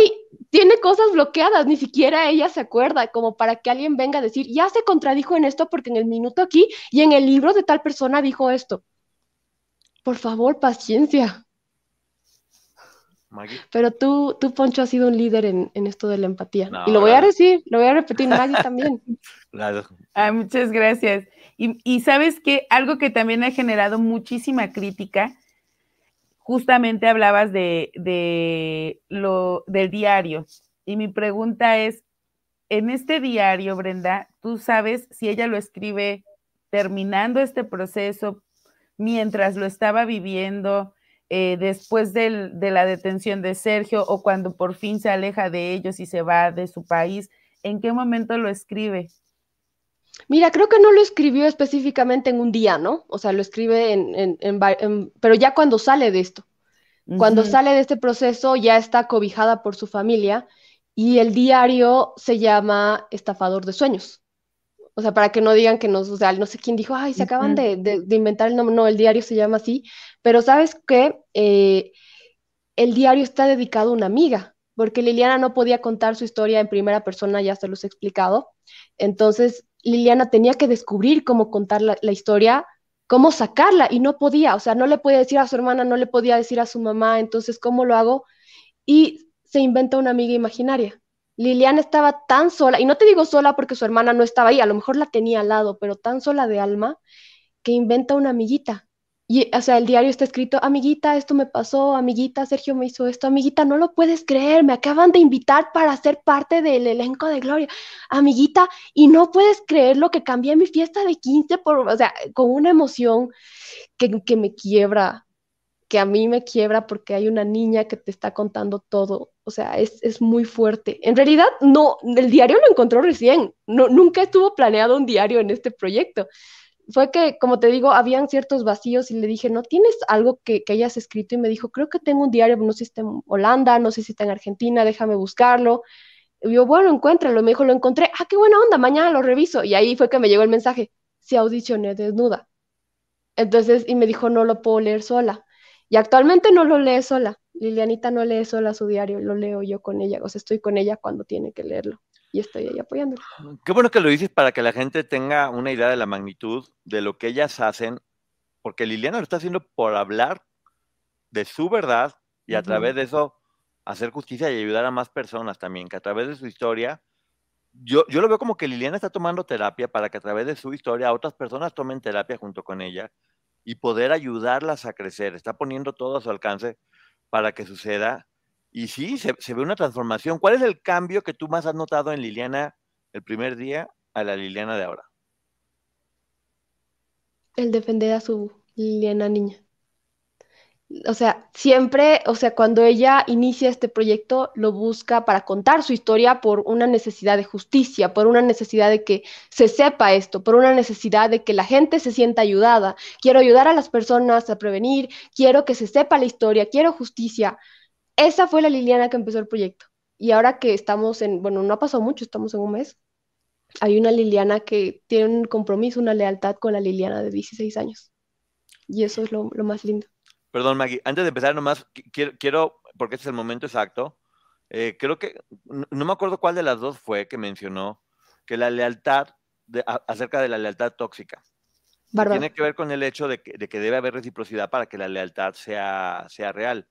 tiene cosas bloqueadas, ni siquiera ella se acuerda, como para que alguien venga a decir, ya se contradijo en esto porque en el minuto aquí y en el libro de tal persona dijo esto. Por favor, paciencia. Maggie. Pero tú, tú Poncho, has sido un líder en, en esto de la empatía. No, y lo voy a decir, lo voy a repetir, Maggie también. Claro. Ah, muchas gracias. Y, y sabes que algo que también ha generado muchísima crítica. Justamente hablabas de, de lo, del diario, y mi pregunta es, en este diario, Brenda, ¿tú sabes si ella lo escribe terminando este proceso, mientras lo estaba viviendo, eh, después del, de la detención de Sergio, o cuando por fin se aleja de ellos y se va de su país? ¿En qué momento lo escribe? Mira, creo que no lo escribió específicamente en un día, ¿no? O sea, lo escribe en, en, en, en pero ya cuando sale de esto, uh-huh. cuando sale de este proceso ya está cobijada por su familia, y el diario se llama Estafador de Sueños. O sea, para que no digan que no, o sea, no sé quién dijo, ay, se acaban uh-huh. de, de, de inventar el nombre, no, el diario se llama así, pero ¿sabes qué? Eh, el diario está dedicado a una amiga, porque Liliana no podía contar su historia en primera persona, ya se los he explicado, entonces Liliana tenía que descubrir cómo contar la, la historia, cómo sacarla, y no podía, o sea, no le podía decir a su hermana, no le podía decir a su mamá, entonces, ¿cómo lo hago? Y se inventa una amiga imaginaria. Liliana estaba tan sola, y no te digo sola porque su hermana no estaba ahí, a lo mejor la tenía al lado, pero tan sola de alma, que inventa una amiguita. Y, o sea, el diario está escrito, amiguita, esto me pasó, amiguita, Sergio me hizo esto, amiguita, no lo puedes creer, me acaban de invitar para ser parte del elenco de Gloria, amiguita, y no puedes creer lo que cambié mi fiesta de quince, por, o sea, con una emoción que, que me quiebra, que a mí me quiebra porque hay una niña que te está contando todo, o sea, es, es muy fuerte. En realidad, no, el diario lo encontró recién, no, nunca estuvo planeado un diario en este proyecto. Fue que, como te digo, habían ciertos vacíos y le dije, ¿no tienes algo que, que hayas escrito? Y me dijo, creo que tengo un diario, no sé si está en Holanda, no sé si está en Argentina, déjame buscarlo. Y yo, bueno, encuéntralo. Y me dijo, lo encontré. Ah, qué buena onda, mañana lo reviso. Y ahí fue que me llegó el mensaje, sí audicioné desnuda. Entonces, y me dijo, no lo puedo leer sola. Y actualmente no lo lee sola. Lilianita no lee sola su diario, lo leo yo con ella. O sea, estoy con ella cuando tiene que leerlo. Y estoy ahí apoyándola. Qué bueno que lo dices para que la gente tenga una idea de la magnitud de lo que ellas hacen, porque Liliana lo está haciendo por hablar de su verdad y a uh-huh. través de eso hacer justicia y ayudar a más personas también, que a través de su historia, yo, yo lo veo como que Liliana está tomando terapia para que a través de su historia otras personas tomen terapia junto con ella y poder ayudarlas a crecer. Está poniendo todo a su alcance para que suceda. Y sí, se, se ve una transformación. ¿Cuál es el cambio que tú más has notado en Liliana el primer día a la Liliana de ahora? El defender a su Liliana niña. O sea, siempre, o sea, cuando ella inicia este proyecto, lo busca para contar su historia por una necesidad de justicia, por una necesidad de que se sepa esto, por una necesidad de que la gente se sienta ayudada. Quiero ayudar a las personas a prevenir, quiero que se sepa la historia, quiero justicia. Esa fue la Liliana que empezó el proyecto. Y ahora que estamos en, bueno, no ha pasado mucho, estamos en un mes, hay una Liliana que tiene un compromiso, una lealtad con la Liliana de dieciséis años. Y eso es lo, lo más lindo. Perdón, Maggie, antes de empezar nomás, quiero, quiero porque este es el momento exacto, eh, creo que, no, no me acuerdo cuál de las dos fue que mencionó que la lealtad, de, a, acerca de la lealtad tóxica. Bárbara. Tiene que ver con el hecho de que, de que debe haber reciprocidad para que la lealtad sea, sea real.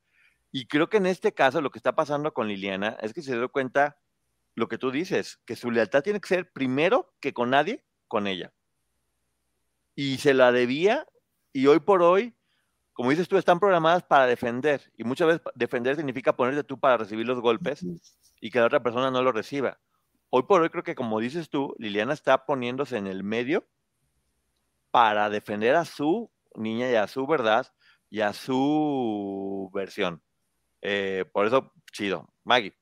Y creo que en este caso lo que está pasando con Liliana es que se dio cuenta lo que tú dices, que su lealtad tiene que ser primero que con nadie, con ella. Y se la debía, y hoy por hoy, como dices tú, están programadas para defender. Y muchas veces defender significa ponerte tú para recibir los golpes y que la otra persona no lo reciba. Hoy por hoy creo que, como dices tú, Liliana está poniéndose en el medio para defender a su niña y a su verdad y a su versión. Eh, por eso, chido. Maggie.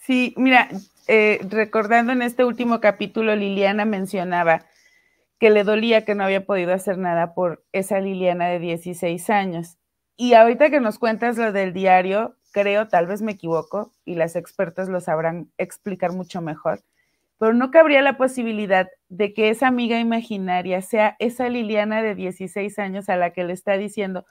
Sí, mira, eh, recordando en este último capítulo, Liliana mencionaba que le dolía que no había podido hacer nada por esa Liliana de dieciséis años. Y ahorita que nos cuentas lo del diario, creo, tal vez me equivoco, y las expertas lo sabrán explicar mucho mejor, pero no cabría la posibilidad de que esa amiga imaginaria sea esa Liliana de dieciséis años a la que le está diciendo,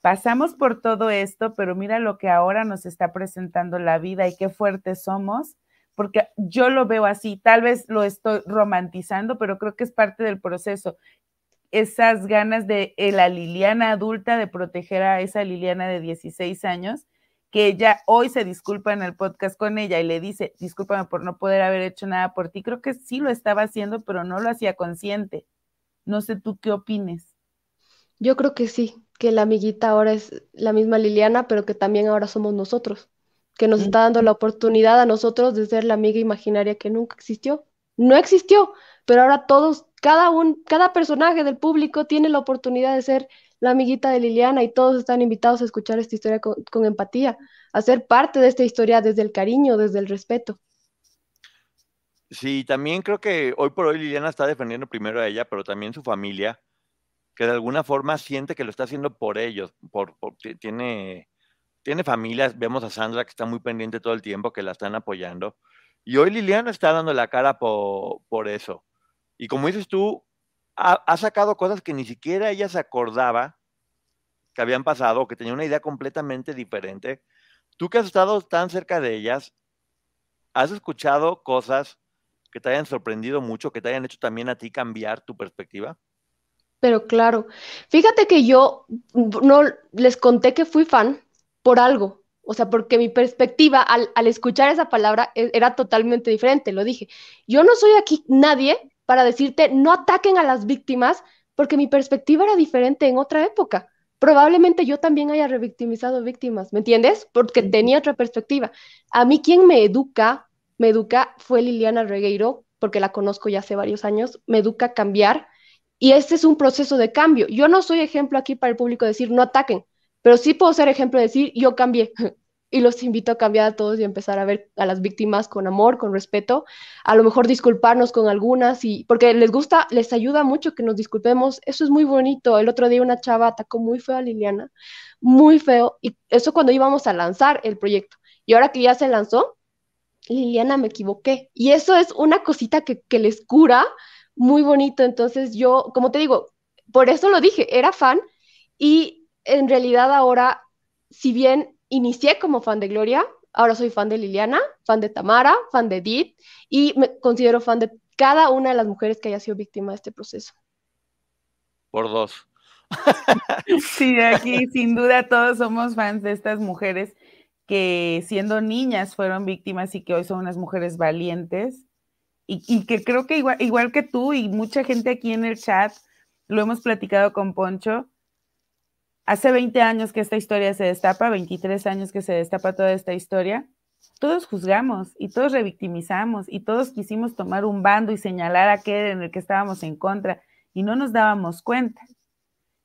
pasamos por todo esto, pero mira lo que ahora nos está presentando la vida y qué fuertes somos. Porque yo lo veo así, tal vez lo estoy romantizando, pero creo que es parte del proceso. Esas ganas de la Liliana adulta de proteger a esa Liliana de dieciséis años, que ella hoy se disculpa en el podcast con ella y le dice, discúlpame por no poder haber hecho nada por ti. Creo que sí lo estaba haciendo, pero no lo hacía consciente. No sé tú qué opines. Yo creo que sí, que la amiguita ahora es la misma Liliana, pero que también ahora somos nosotros, que nos está dando la oportunidad a nosotros de ser la amiga imaginaria que nunca existió. No existió, pero ahora todos, cada, un, cada personaje del público tiene la oportunidad de ser la amiguita de Liliana y todos están invitados a escuchar esta historia con, con empatía, a ser parte de esta historia desde el cariño, desde el respeto. Sí, también creo que hoy por hoy Liliana está defendiendo primero a ella, pero también su familia, que de alguna forma siente que lo está haciendo por ellos, por, por, tiene... Tiene familias, vemos a Sandra que está muy pendiente todo el tiempo, que la están apoyando. Y hoy Liliana está dando la cara por, por eso. Y como dices tú, ha, ha sacado cosas que ni siquiera ella se acordaba que habían pasado, que tenía una idea completamente diferente. Tú que has estado tan cerca de ellas, has escuchado cosas que te hayan sorprendido mucho, que te hayan hecho también a ti cambiar tu perspectiva. Pero claro, fíjate que yo no les conté que fui fan. Por algo, o sea, porque mi perspectiva al, al escuchar esa palabra era totalmente diferente, lo dije. Yo no soy aquí nadie para decirte no ataquen a las víctimas, porque mi perspectiva era diferente en otra época. Probablemente yo también haya revictimizado víctimas, ¿me entiendes? Porque tenía otra perspectiva. A mí quien me educa, me educa fue Liliana Regueiro, porque la conozco ya hace varios años, me educa a cambiar, y este es un proceso de cambio. Yo no soy ejemplo aquí para el público de decir no ataquen, pero sí puedo ser ejemplo de decir, yo cambié, y los invito a cambiar a todos y empezar a ver a las víctimas con amor, con respeto, a lo mejor disculparnos con algunas, y porque les gusta, les ayuda mucho que nos disculpemos, eso es muy bonito. El otro día una chava atacó muy feo a Liliana, muy feo, y eso cuando íbamos a lanzar el proyecto, y ahora que ya se lanzó, Liliana, me equivoqué, y eso es una cosita que, que les cura, muy bonito. Entonces yo, como te digo, por eso lo dije, era fan, y en realidad ahora, si bien inicié como fan de Gloria, ahora soy fan de Liliana, fan de Tamara, fan de Edith, y me considero fan de cada una de las mujeres que haya sido víctima de este proceso. Por dos. Sí, aquí sin duda todos somos fans de estas mujeres que siendo niñas fueron víctimas y que hoy son unas mujeres valientes, y, y que creo que igual, igual que tú y mucha gente aquí en el chat, lo hemos platicado con Poncho, hace veinte años que esta historia se destapa, veintitrés años que se destapa toda esta historia, todos juzgamos y todos revictimizamos y todos quisimos tomar un bando y señalar a aquel en el que estábamos en contra y no nos dábamos cuenta.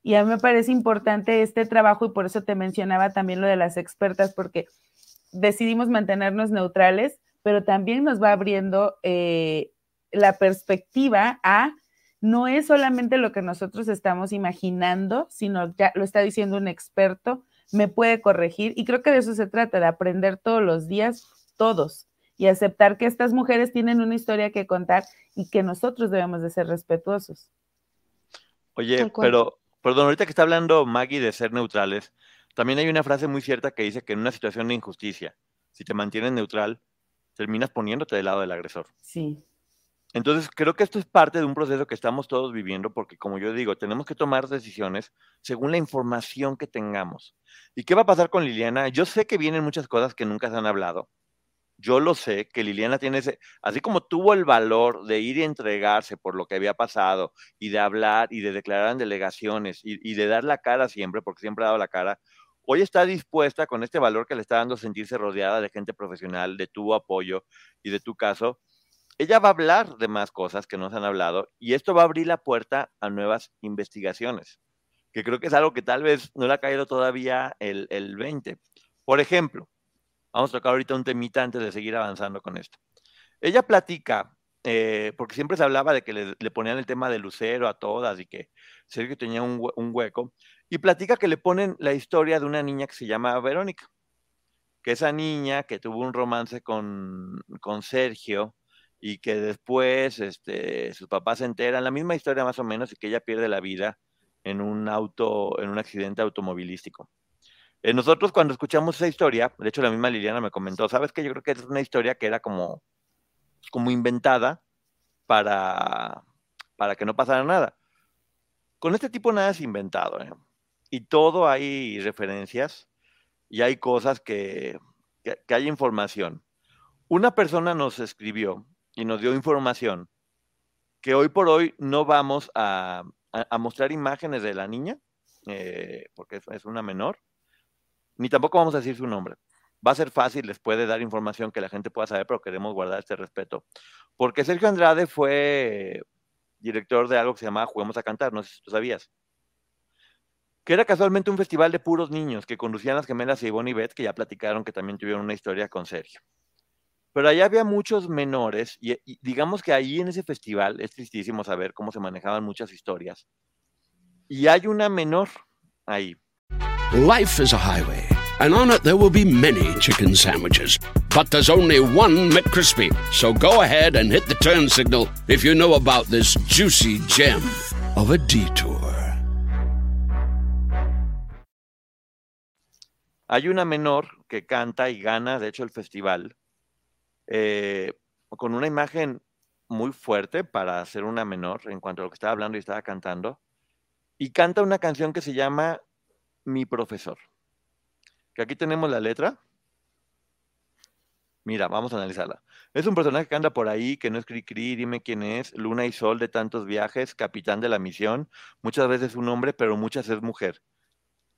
Y a mí me parece importante este trabajo y por eso te mencionaba también lo de las expertas, porque decidimos mantenernos neutrales, pero también nos va abriendo eh, la perspectiva a... No es solamente lo que nosotros estamos imaginando, sino ya lo está diciendo un experto, me puede corregir, y creo que de eso se trata, de aprender todos los días, todos, y aceptar que estas mujeres tienen una historia que contar y que nosotros debemos de ser respetuosos. Oye, pero, perdón, ahorita que está hablando Maggie de ser neutrales, también hay una frase muy cierta que dice que en una situación de injusticia, si te mantienes neutral, terminas poniéndote del lado del agresor. Sí. Entonces, creo que esto es parte de un proceso que estamos todos viviendo porque, como yo digo, tenemos que tomar decisiones según la información que tengamos. ¿Y qué va a pasar con Liliana? Yo sé que vienen muchas cosas que nunca se han hablado. Yo lo sé, que Liliana tiene ese... Así como tuvo el valor de ir y entregarse por lo que había pasado y de hablar y de declarar en delegaciones y, y de dar la cara siempre, porque siempre ha dado la cara, hoy está dispuesta, con este valor que le está dando, sentirse rodeada de gente profesional, de tu apoyo y de tu caso. Ella va a hablar de más cosas que no se han hablado y esto va a abrir la puerta a nuevas investigaciones, que creo que es algo que tal vez no le ha caído todavía el, el veinte. Por ejemplo, vamos a tocar ahorita un temita antes de seguir avanzando con esto. Ella platica, eh, porque siempre se hablaba de que le, le ponían el tema de Lucero a todas y que Sergio tenía un, un hueco, y platica que le ponen la historia de una niña que se llama Verónica, que esa niña que tuvo un romance con, con Sergio, y que después este, sus papás se enteran, la misma historia más o menos, y que ella pierde la vida en un auto, en un accidente automovilístico. Eh, nosotros cuando escuchamos esa historia, de hecho la misma Liliana me comentó, ¿sabes qué? Yo creo que es una historia que era como, como inventada para, para que no pasara nada. Con este tipo nada es inventado, ¿eh? Y todo hay referencias y hay cosas que, que, que hay información. Una persona nos escribió y nos dio información que hoy por hoy no vamos a, a, a mostrar imágenes de la niña, eh, porque es, es una menor, ni tampoco vamos a decir su nombre. Va a ser fácil, les puede dar información que la gente pueda saber, pero queremos guardar este respeto. Porque Sergio Andrade fue director de algo que se llamaba Juguemos a Cantar, no sé si tú sabías, que era casualmente un festival de puros niños que conducían las gemelas Ivonne y Beth, que ya platicaron que también tuvieron una historia con Sergio. Pero allá había muchos menores, y, y digamos que ahí en ese festival, es tristísimo saber cómo se manejaban muchas historias, y hay una menor ahí. Life is a highway, and on it there will be many chicken sandwiches, but there's only one McCrispy, so go ahead and hit the turn signal if you know about this juicy gem of a detour. Hay una menor que canta y gana, de hecho, el festival, Eh, con una imagen muy fuerte para ser una menor en cuanto a lo que estaba hablando y estaba cantando, y canta una canción que se llama Mi Profesor, que aquí tenemos la letra. Mira, vamos a analizarla. Es un personaje que anda por ahí, que no es cri-cri, dime quién es, luna y sol de tantos viajes, capitán de la misión, muchas veces un hombre, pero muchas es mujer.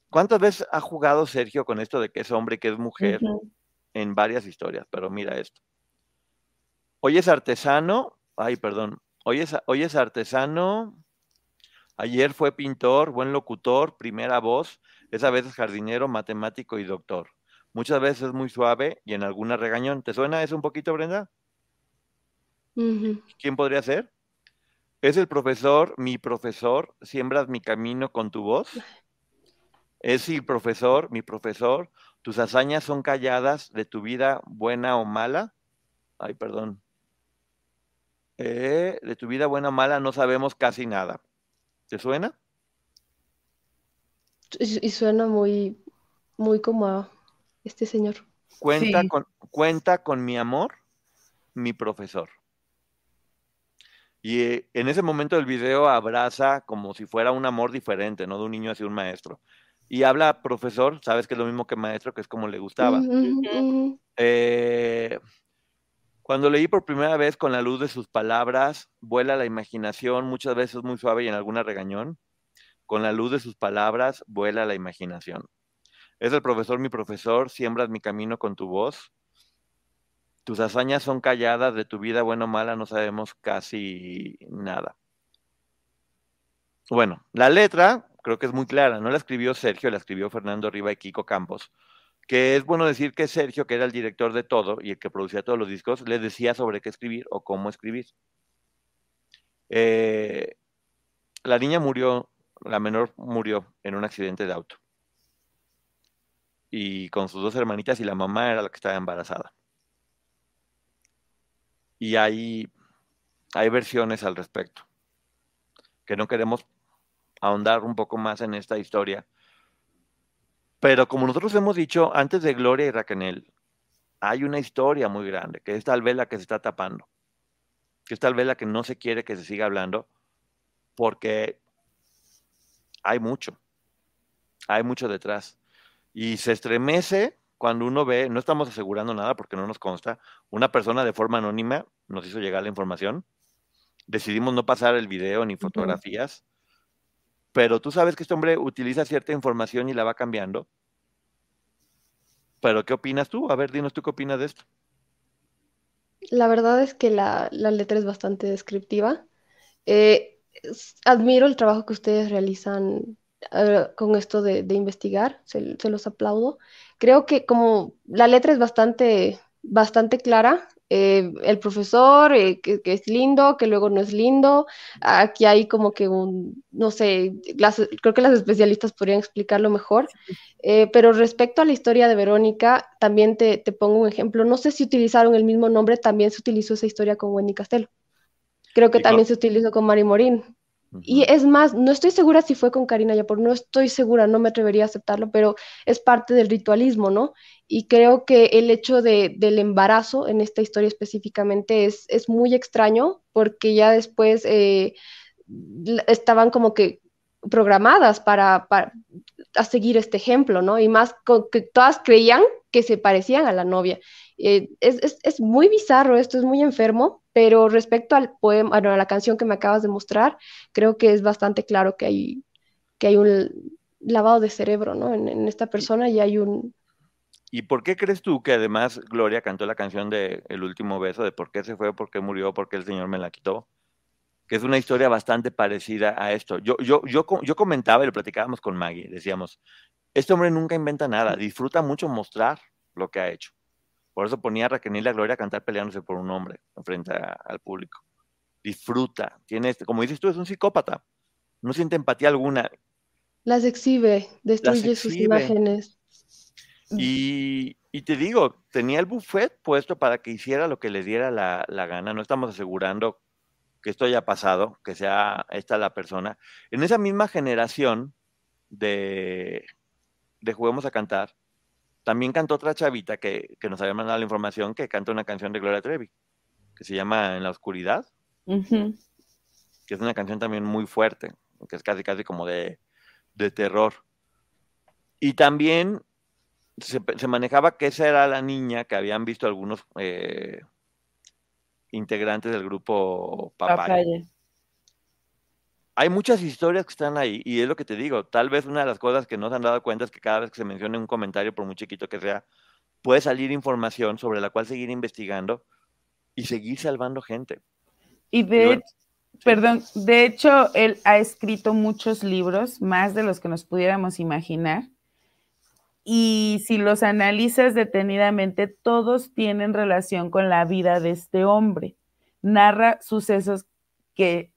¿Cuántas veces ha jugado Sergio con esto de que es hombre y que es mujer? Uh-huh. En varias historias, pero mira esto. Hoy es artesano, ay, perdón, hoy es, hoy es artesano, ayer fue pintor, buen locutor, primera voz, es a veces jardinero, matemático y doctor. Muchas veces es muy suave y en alguna regañón. ¿Te suena eso un poquito, Brenda? Uh-huh. ¿Quién podría ser? Es el profesor, mi profesor, siembras mi camino con tu voz. Es el profesor, mi profesor, tus hazañas son calladas de tu vida buena o mala. Ay, perdón. Eh, de tu vida buena o mala no sabemos casi nada. ¿Te suena? Y, y suena muy, muy como a este señor. Cuenta, sí. con, cuenta con mi amor, mi profesor. Y eh, en ese momento del video abraza como si fuera un amor diferente, ¿no? De un niño hacia un maestro. Y habla profesor, sabes que es lo mismo que maestro, que es como le gustaba. Uh-huh. Eh, cuando leí por primera vez con la luz de sus palabras, vuela la imaginación, muchas veces muy suave y en alguna regañón. Con la luz de sus palabras, vuela la imaginación. Es el profesor, mi profesor, siembras mi camino con tu voz. Tus hazañas son calladas, de tu vida buena o mala no sabemos casi nada. Bueno, la letra... creo que es muy clara, no la escribió Sergio, la escribió Fernando Riva y Kiko Campos, que es bueno decir que Sergio, que era el director de todo y el que producía todos los discos, les decía sobre qué escribir o cómo escribir. Eh, la niña murió, la menor murió en un accidente de auto, y con sus dos hermanitas, y la mamá era la que estaba embarazada. Y hay, hay versiones al respecto, que no queremos ahondar un poco más en esta historia. Pero como nosotros hemos dicho, antes de Gloria y Raquenel, hay una historia muy grande, que es tal vez la que se está tapando, que es tal vez la que no se quiere que se siga hablando, porque hay mucho, hay mucho detrás. Y se estremece cuando uno ve, no estamos asegurando nada porque no nos consta, una persona de forma anónima nos hizo llegar la información, decidimos no pasar el video ni fotografías, uh-huh. pero tú sabes que este hombre utiliza cierta información y la va cambiando. ¿Pero qué opinas tú? A ver, dinos tú qué opinas de esto. La verdad es que la, la letra es bastante descriptiva. Eh, admiro el trabajo que ustedes realizan uh, con esto de, de investigar, se, se los aplaudo. Creo que como la letra es bastante, bastante clara, eh, el profesor, eh, que, que es lindo, que luego no es lindo, aquí hay como que un, no sé, las, creo que las especialistas podrían explicarlo mejor, eh, pero respecto a la historia de Verónica, también te, te pongo un ejemplo, no sé si utilizaron el mismo nombre, también se utilizó esa historia con Wendy Castelo, creo que también se utilizó con Mari Morín, uh-huh. y es más, no estoy segura si fue con Karina Yapor, no estoy segura, no me atrevería a aceptarlo, pero es parte del ritualismo, ¿no? Y creo que el hecho de, del embarazo en esta historia específicamente es, es muy extraño porque ya después eh, estaban como que programadas para, para a seguir este ejemplo, ¿no? Y más con, que todas creían que se parecían a la novia. Eh, es, es, es muy bizarro esto, es muy enfermo, pero respecto al poema, bueno, a la canción que me acabas de mostrar, creo que es bastante claro que hay, que hay un lavado de cerebro, ¿no? En, en esta persona y hay un... ¿Y por qué crees tú que además Gloria cantó la canción de El último beso, de por qué se fue, por qué murió, por qué el Señor me la quitó? Que es una historia bastante parecida a esto. Yo, yo, yo, yo comentaba y lo platicábamos con Maggie, decíamos, este hombre nunca inventa nada, disfruta mucho mostrar lo que ha hecho. Por eso ponía a Raquenel y a Gloria a cantar peleándose por un hombre frente a, al público. Disfruta, tiene este, como dices tú, es un psicópata, no siente empatía alguna. Las exhibe, destruye Las exhibe. sus imágenes. Y, y te digo, tenía el buffet puesto para que hiciera lo que le diera la, la gana. No estamos asegurando que esto haya pasado, que sea esta la persona. En esa misma generación de, de Juguemos a Cantar, también cantó otra chavita que, que nos había mandado la información, que canta una canción de Gloria Trevi, que se llama En la oscuridad, uh-huh. que es una canción también muy fuerte, que es casi casi como de, de terror. Y también... Se, se manejaba que esa era la niña que habían visto algunos eh, integrantes del grupo Papaya. Hay muchas historias que están ahí, y es lo que te digo, tal vez una de las cosas que no se han dado cuenta es que cada vez que se mencione un comentario, por muy chiquito que sea, puede salir información sobre la cual seguir investigando y seguir salvando gente. Y de, bueno, perdón, sí. de hecho, él ha escrito muchos libros, más de los que nos pudiéramos imaginar, y si los analizas detenidamente, todos tienen relación con la vida de este hombre. Narra sucesos que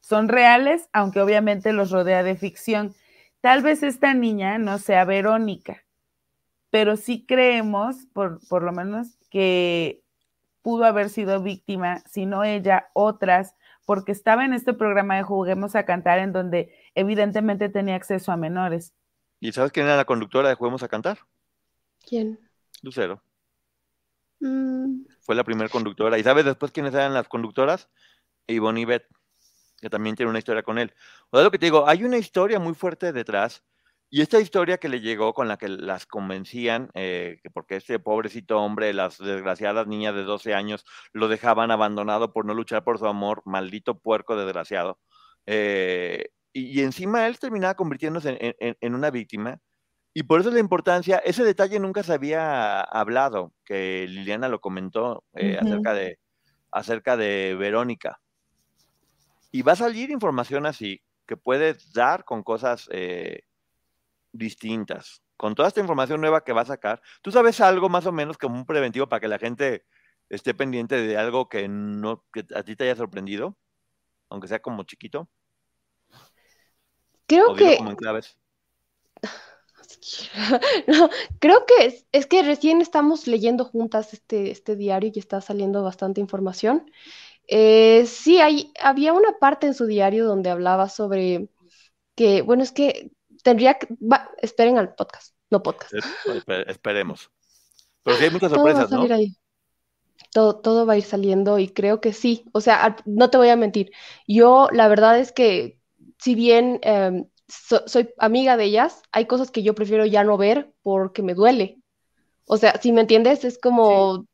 son reales, aunque obviamente los rodea de ficción. Tal vez esta niña no sea Verónica, pero sí creemos, por, por lo menos, que pudo haber sido víctima, si no ella, otras, porque estaba en este programa de Juguemos a Cantar, en donde evidentemente tenía acceso a menores. ¿Y sabes quién era la conductora de Juguemos a Cantar? ¿Quién? Lucero. Mm. Fue la primera conductora. ¿Y sabes después quiénes eran las conductoras? Ivonne y Beth, que también tiene una historia con él. O sea, lo que te digo, hay una historia muy fuerte detrás, y esta historia que le llegó, con la que las convencían, eh, que porque este pobrecito hombre, las desgraciadas niñas de doce años, lo dejaban abandonado por no luchar por su amor, maldito puerco desgraciado, eh... Y, y encima él terminaba convirtiéndose en, en, en una víctima, y por eso la importancia, ese detalle nunca se había hablado, que Liliana lo comentó eh, uh-huh. acerca de, acerca de Verónica. Y va a salir información así, que puedes dar con cosas eh, distintas. Con toda esta información nueva que va a sacar, tú sabes algo más o menos como un preventivo para que la gente esté pendiente de algo que, no, que a ti te haya sorprendido, aunque sea como chiquito. Creo que, no, creo que es, es que recién estamos leyendo juntas este, este diario y está saliendo bastante información. Eh, sí, hay, había una parte en su diario donde hablaba sobre que, bueno, es que tendría que... Va, esperen al podcast, no podcast. Es, esperemos. Pero sí hay muchas todo sorpresas, va a salir, ¿no? Ahí. Todo, todo va a ir saliendo y creo que sí. O sea, no te voy a mentir. Yo, la verdad es que, si bien eh, so, soy amiga de ellas, hay cosas que yo prefiero ya no ver porque me duele. O sea, si me entiendes, es como... Sí.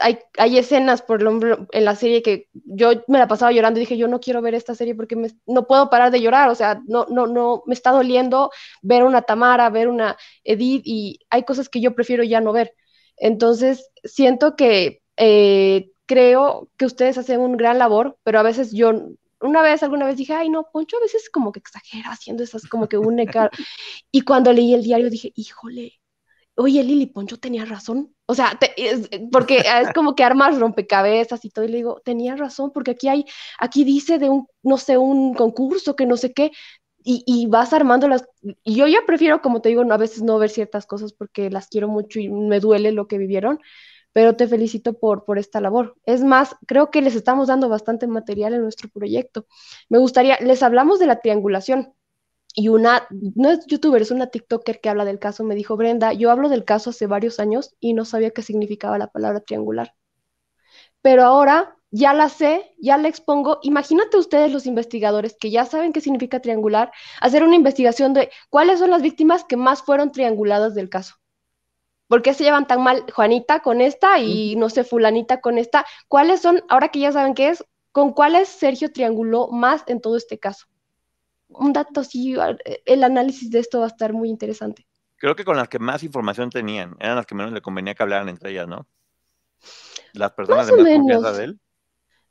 Hay, hay escenas, por ejemplo, en la serie que yo me la pasaba llorando y dije, yo no quiero ver esta serie porque me, no puedo parar de llorar, o sea, no, no, no, me está doliendo ver una Tamara, ver una Edith, y hay cosas que yo prefiero ya no ver. Entonces, siento que eh, creo que ustedes hacen un gran labor, pero a veces yo, una vez, alguna vez dije, ay no, Poncho a veces como que exagera haciendo esas, como que une cara, y cuando leí el diario dije, híjole, oye, Lili, Poncho tenía razón. O sea, te, es, porque es como que armas rompecabezas y todo, y le digo, tenía razón, porque aquí hay, aquí dice de un, no sé, un concurso que no sé qué, y, y vas armando las, y yo ya prefiero, como te digo, no, a veces no ver ciertas cosas porque las quiero mucho y me duele lo que vivieron, pero te felicito por, por esta labor. Es más, creo que les estamos dando bastante material en nuestro proyecto. Me gustaría, les hablamos de la triangulación, y una, no es youtuber, es una tiktoker que habla del caso, me dijo, Brenda, yo hablo del caso hace varios años y no sabía qué significaba la palabra triangular. Pero ahora ya la sé, ya la expongo. Imagínate ustedes, los investigadores, que ya saben qué significa triangular, hacer una investigación de cuáles son las víctimas que más fueron trianguladas del caso. ¿Por qué se llevan tan mal Juanita con esta y, no sé, fulanita con esta? ¿Cuáles son, ahora que ya saben qué es, con cuáles Sergio trianguló más en todo este caso? Un dato, sí, el análisis de esto va a estar muy interesante. Creo que con las que más información tenían, eran las que menos le convenía que hablaran entre ellas, ¿no? Las personas de más confianza de él.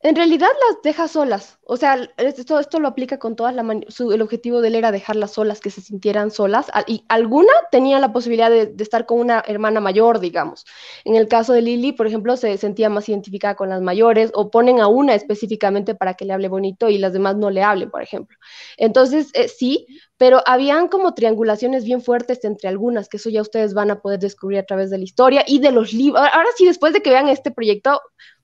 En realidad las deja solas, o sea, esto, esto lo aplica con todas, la mani- su, el objetivo de él era dejarlas solas, que se sintieran solas, y alguna tenía la posibilidad de, de estar con una hermana mayor, digamos. En el caso de Lili, por ejemplo, se sentía más identificada con las mayores, o ponen a una específicamente para que le hable bonito y las demás no le hablen, por ejemplo. Entonces, eh, sí, pero habían como triangulaciones bien fuertes entre algunas, que eso ya ustedes van a poder descubrir a través de la historia y de los libros. Ahora sí, después de que vean este proyecto,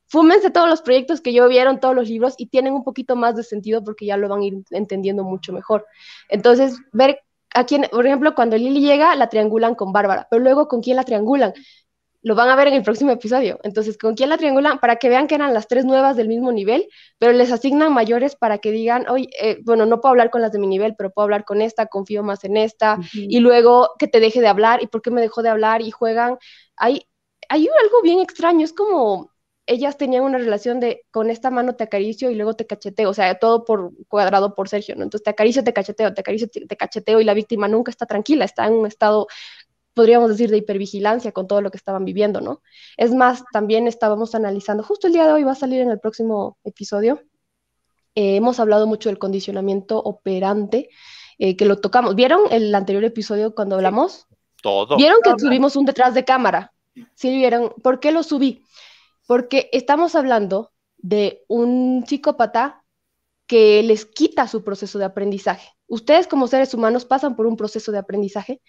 fúmense todos los proyectos que yo vieron, todos los libros, y tienen un poquito más de sentido porque ya lo van a ir entendiendo mucho mejor. Entonces, ver a quién, por ejemplo, cuando Lili llega, la triangulan con Bárbara, pero luego ¿con quién la triangulan? Lo van a ver en el próximo episodio. Entonces, ¿con quién la triangulan? Para que vean que eran las tres nuevas del mismo nivel, pero les asignan mayores para que digan, oye, eh, bueno, no puedo hablar con las de mi nivel, pero puedo hablar con esta, confío más en esta, uh-huh. Y luego que te deje de hablar, ¿y por qué me dejó de hablar? Y juegan. Hay, hay algo bien extraño, es como... ellas tenían una relación de con esta mano te acaricio y luego te cacheteo, o sea, todo por cuadrado por Sergio, ¿no? Entonces te acaricio, te cacheteo, te acaricio, te, te cacheteo, y la víctima nunca está tranquila, está en un estado, podríamos decir, de hipervigilancia con todo lo que estaban viviendo, ¿no? Es más, también estábamos analizando, justo el día de hoy va a salir en el próximo episodio, eh, hemos hablado mucho del condicionamiento operante, eh, que lo tocamos. ¿Vieron el anterior episodio cuando hablamos? Todo. ¿Vieron que subimos un detrás de cámara? Sí, ¿vieron? ¿Por qué lo subí? Porque estamos hablando de un psicópata que les quita su proceso de aprendizaje. Ustedes como seres humanos pasan por un proceso de aprendizaje,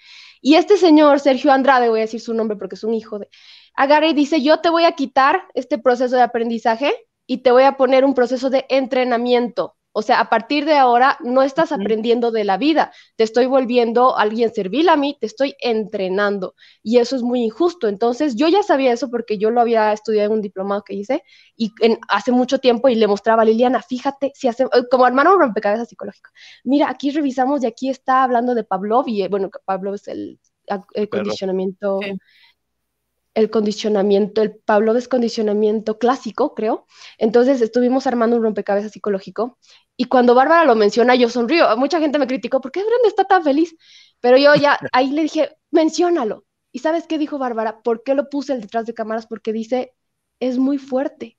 y este señor, Sergio Andrade, voy a decir su nombre porque es un hijo de... agarra y dice, yo te voy a quitar este proceso de aprendizaje y te voy a poner un proceso de entrenamiento. O sea, a partir de ahora no estás aprendiendo de la vida, te estoy volviendo alguien servil a mí, te estoy entrenando, y eso es muy injusto. Entonces, yo ya sabía eso porque yo lo había estudiado en un diplomado que hice y en, hace mucho tiempo, y le mostraba a Liliana, fíjate, si hace, como hermano rompecabezas psicológico, mira, aquí revisamos y aquí está hablando de Pavlov, y bueno, Pavlov es el, el condicionamiento... Sí. el condicionamiento, el Pavlov es condicionamiento clásico, creo. Entonces estuvimos armando un rompecabezas psicológico, y cuando Bárbara lo menciona, yo sonrío. Mucha gente me criticó, ¿por qué Brenda está tan feliz? Pero yo ya, ahí le dije, menciónalo. ¿Y sabes qué dijo Bárbara? ¿Por qué lo puse el detrás de cámaras? Porque dice, es muy fuerte.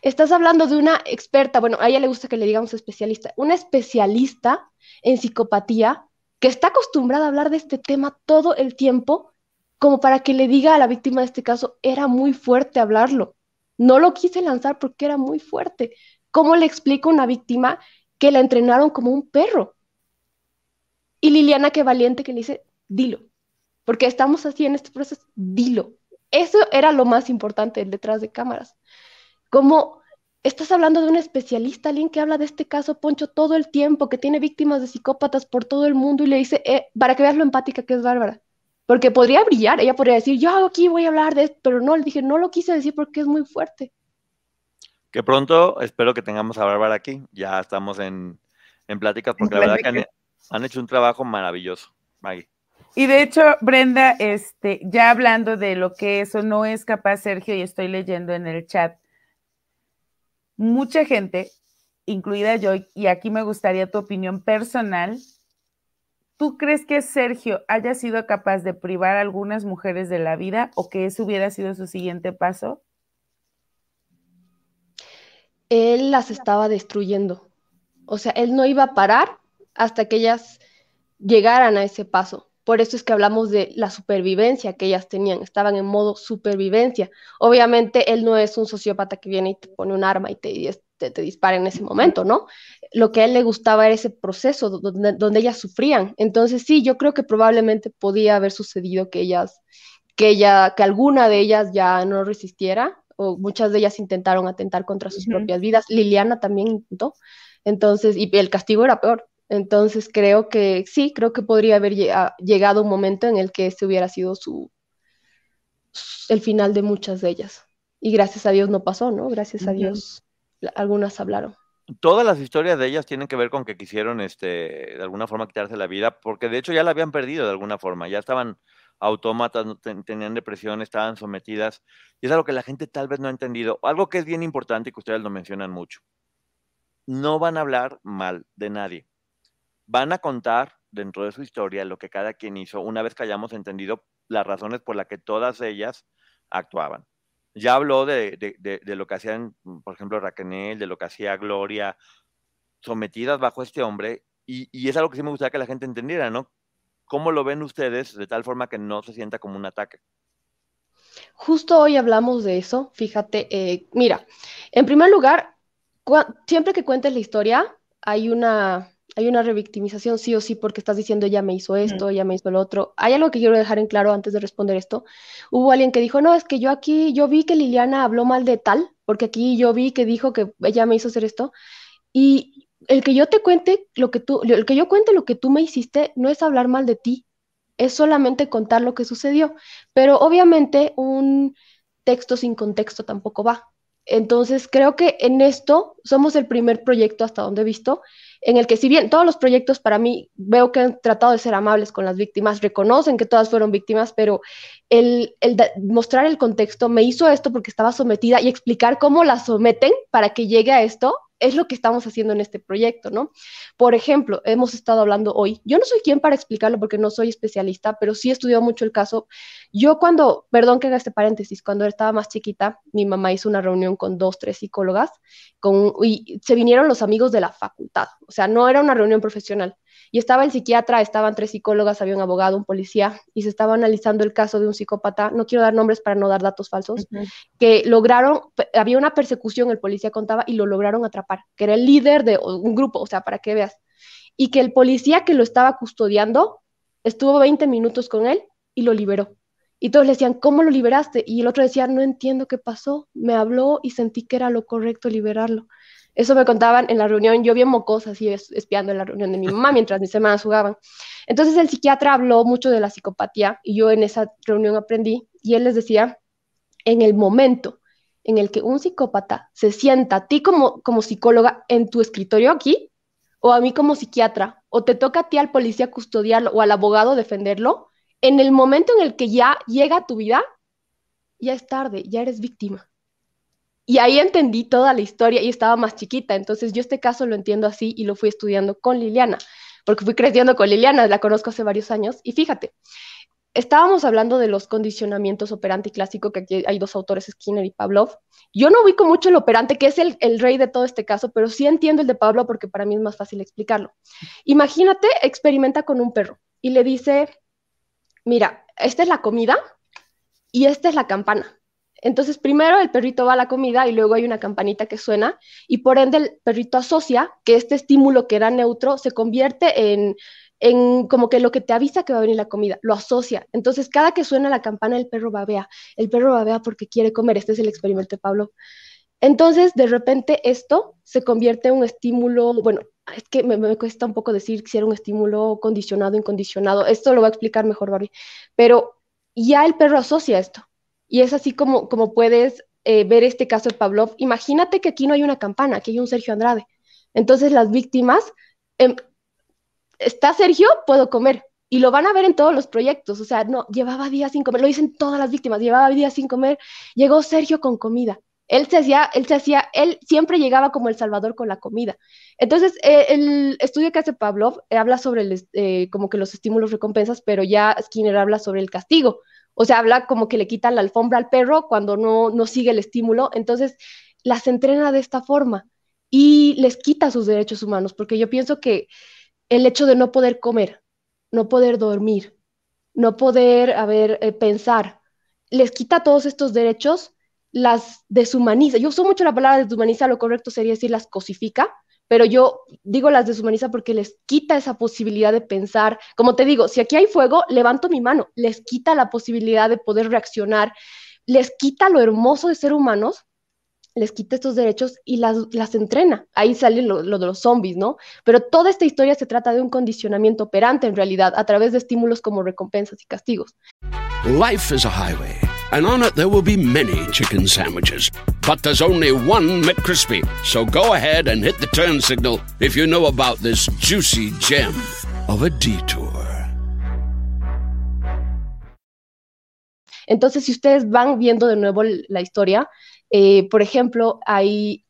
Estás hablando de una experta, bueno, a ella le gusta que le digamos especialista, una especialista en psicopatía que está acostumbrada a hablar de este tema todo el tiempo, como para que le diga a la víctima de este caso, era muy fuerte hablarlo. No lo quise lanzar porque era muy fuerte. ¿Cómo le explico a una víctima que la entrenaron como un perro? Y Liliana, qué valiente, que le dice, dilo. Porque estamos así en este proceso, dilo. Eso era lo más importante, el detrás de cámaras. Como estás hablando de un especialista, alguien que habla de este caso, Poncho, todo el tiempo, que tiene víctimas de psicópatas por todo el mundo, y le dice, eh, para que veas lo empática que es Bárbara. porque podría brillar, ella podría decir, yo aquí voy a hablar de esto, pero no, le dije, no lo quise decir porque es muy fuerte. Que pronto espero que tengamos a Bárbara aquí, ya estamos en, en pláticas, porque la verdad que han, han hecho un trabajo maravilloso, Maggie. Y de hecho, Brenda, este, ya hablando de lo que eso no es capaz, Sergio, y estoy leyendo en el chat, mucha gente, incluida yo, y aquí me gustaría tu opinión personal, ¿tú crees que Sergio haya sido capaz de privar a algunas mujeres de la vida o que eso hubiera sido su siguiente paso? Él las estaba destruyendo. O sea, él no iba a parar hasta que ellas llegaran a ese paso. Por eso es que hablamos de la supervivencia que ellas tenían, estaban en modo supervivencia. Obviamente él no es un sociópata que viene y te pone un arma y te, y te, te dispara en ese momento, ¿no? Lo que a él le gustaba era ese proceso donde, donde ellas sufrían. Entonces sí, yo creo que probablemente podía haber sucedido que ellas, que ella, que alguna de ellas ya no resistiera, o muchas de ellas intentaron atentar contra sus uh-huh. propias vidas. Liliana también intentó, entonces, y el castigo era peor. Entonces creo que sí, creo que podría haber llegado un momento en el que ese hubiera sido su, el final de muchas de ellas. Y gracias a Dios no pasó, ¿no? Gracias a Dios algunas hablaron. Todas las historias de ellas tienen que ver con que quisieron este, de alguna forma quitarse la vida, porque de hecho ya la habían perdido de alguna forma, ya estaban autómatas, tenían depresión, estaban sometidas. Y es algo que la gente tal vez no ha entendido. Algo que es bien importante y que ustedes lo mencionan mucho. No van a hablar mal de nadie. Van a contar dentro de su historia lo que cada quien hizo una vez que hayamos entendido las razones por las que todas ellas actuaban. Ya habló de, de, de, de lo que hacían, por ejemplo, Raquenel, de lo que hacía Gloria, sometidas bajo este hombre, y, y es algo que sí me gustaría que la gente entendiera, ¿no? ¿Cómo lo ven ustedes de tal forma que no se sienta como un ataque? Justo hoy hablamos de eso, fíjate, eh, mira, en primer lugar, siempre que cuentes la historia, hay una... Hay una revictimización sí o sí porque estás diciendo ella me hizo esto, ella me hizo lo otro. Hay algo que quiero dejar en claro antes de responder esto. Hubo alguien que dijo, no, es que yo aquí, yo vi que Liliana habló mal de tal, porque aquí yo vi que dijo que ella me hizo hacer esto. Y el que yo te cuente lo que tú, el que yo cuente lo que tú me hiciste no es hablar mal de ti, es solamente contar lo que sucedió. Pero obviamente un texto sin contexto tampoco va. Entonces creo que en esto somos el primer proyecto hasta donde he visto en el que si bien todos los proyectos para mí veo que han tratado de ser amables con las víctimas, reconocen que todas fueron víctimas, pero el, el mostrar el contexto, me hizo esto porque estaba sometida y explicar cómo la someten para que llegue a esto, es lo que estamos haciendo en este proyecto, ¿no? Por ejemplo, hemos estado hablando hoy, yo no soy quien para explicarlo porque no soy especialista, pero sí he estudiado mucho el caso. Yo cuando, perdón que haga este paréntesis, cuando estaba más chiquita, mi mamá hizo una reunión con dos, tres psicólogas, con, y se vinieron los amigos de la facultad, o sea, no era una reunión profesional. Y estaba el psiquiatra, estaban tres psicólogas, había un abogado, un policía, y se estaba analizando el caso de un psicópata, no quiero dar nombres para no dar datos falsos, uh-huh. que lograron, había una persecución, el policía contaba, y lo lograron atrapar, que era el líder de un grupo, o sea, para que veas. Y que el policía que lo estaba custodiando, estuvo veinte minutos con él y lo liberó. Y todos le decían, ¿cómo lo liberaste? Y el otro decía, no entiendo qué pasó, me habló y sentí que era lo correcto liberarlo. Eso me contaban en la reunión, yo bien mocosa, así espiando en la reunión de mi mamá mientras mis hermanas jugaban. Entonces el psiquiatra habló mucho de la psicopatía y yo en esa reunión aprendí y él les decía, en el momento en el que un psicópata se sienta a ti como, como psicóloga en tu escritorio aquí o a mí como psiquiatra o te toca a ti al policía custodiarlo o al abogado defenderlo, en el momento en el que ya llega a tu vida, ya es tarde, ya eres víctima. Y ahí entendí toda la historia y estaba más chiquita, entonces yo este caso lo entiendo así y lo fui estudiando con Liliana, porque fui creciendo con Liliana, la conozco hace varios años, y fíjate, estábamos hablando de los condicionamientos operante y clásico, que aquí hay dos autores, Skinner y Pavlov. Yo no ubico mucho el operante, que es el, el rey de todo este caso, pero sí entiendo el de Pavlov porque para mí es más fácil explicarlo. Imagínate, experimenta con un perro y le dice, mira, esta es la comida y esta es la campana. Entonces, primero el perrito va a la comida y luego hay una campanita que suena y por ende el perrito asocia que este estímulo que era neutro se convierte en, en como que lo que te avisa que va a venir la comida, lo asocia. Entonces, cada que suena la campana el perro babea, el perro babea porque quiere comer. Este es el experimento de Pablo. Entonces, de repente esto se convierte en un estímulo, bueno, Es que me, me cuesta un poco decir si era un estímulo condicionado, incondicionado. Esto lo va a explicar mejor Barbie. Pero ya el perro asocia esto. Y es así como, como puedes eh, ver este caso de Pavlov. Imagínate que aquí no hay una campana, aquí hay un Sergio Andrade. Entonces las víctimas, eh, está Sergio, puedo comer. Y lo van a ver en todos los proyectos. O sea, no, llevaba días sin comer. Lo dicen todas las víctimas, llevaba días sin comer. Llegó Sergio con comida. Él se hacía, él se hacía, él siempre llegaba como el Salvador con la comida. Entonces, eh, el estudio que hace Pavlov eh, habla sobre el, eh, como que los estímulos recompensas, pero ya Skinner habla sobre el castigo. O sea, habla como que le quitan la alfombra al perro cuando no, no sigue el estímulo. Entonces, las entrena de esta forma y les quita sus derechos humanos, porque yo pienso que el hecho de no poder comer, no poder dormir, no poder, a ver, eh, pensar, les quita todos estos derechos, las deshumaniza. Yo uso mucho la palabra deshumaniza, lo correcto sería decir las cosifica, pero yo digo las deshumaniza porque les quita esa posibilidad de pensar. Como te digo, si aquí hay fuego, levanto mi mano, les quita la posibilidad de poder reaccionar, les quita lo hermoso de ser humanos, les quita estos derechos y las, las entrena. Ahí sale lo, lo de los zombies, ¿no? Pero toda esta historia se trata de un condicionamiento operante en realidad, a través de estímulos como recompensas y castigos. Life is a highway. And on it there will be many chicken sandwiches. But there's only one McCrispy. So go ahead and hit the turn signal if you know about this juicy gem of a detour. Entonces, si ustedes van viendo de nuevo la historia, eh, por ejemplo, hay,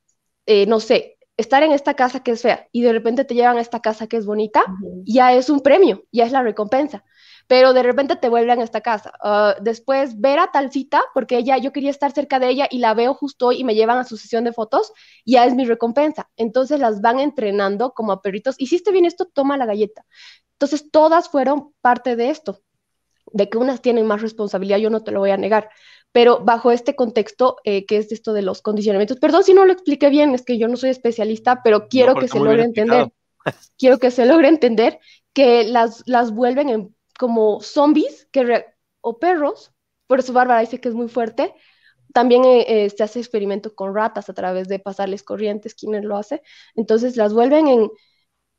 eh, no sé, estar en esta casa que es fea y de repente te llevan a esta casa que es bonita, uh-huh. Ya es un premio, ya es la recompensa. Pero de repente te vuelven a esta casa. Uh, después ver a tal cita, porque ella, yo quería estar cerca de ella y la veo justo hoy y me llevan a su sesión de fotos, ya es mi recompensa. Entonces las van entrenando como a perritos. Hiciste bien esto, toma la galleta. Entonces todas fueron parte de esto, de que unas tienen más responsabilidad, yo no te lo voy a negar. Pero bajo este contexto, eh, que es esto de los condicionamientos. Perdón si no lo expliqué bien, es que yo no soy especialista, pero quiero no, que se logre entender. Quiero que se logre entender que las, las vuelven en como zombies que re- o perros, por eso Bárbara dice que es muy fuerte. También eh, eh, se hace experimento con ratas a través de pasarles corrientes, Skinner lo hace. Entonces las vuelven en,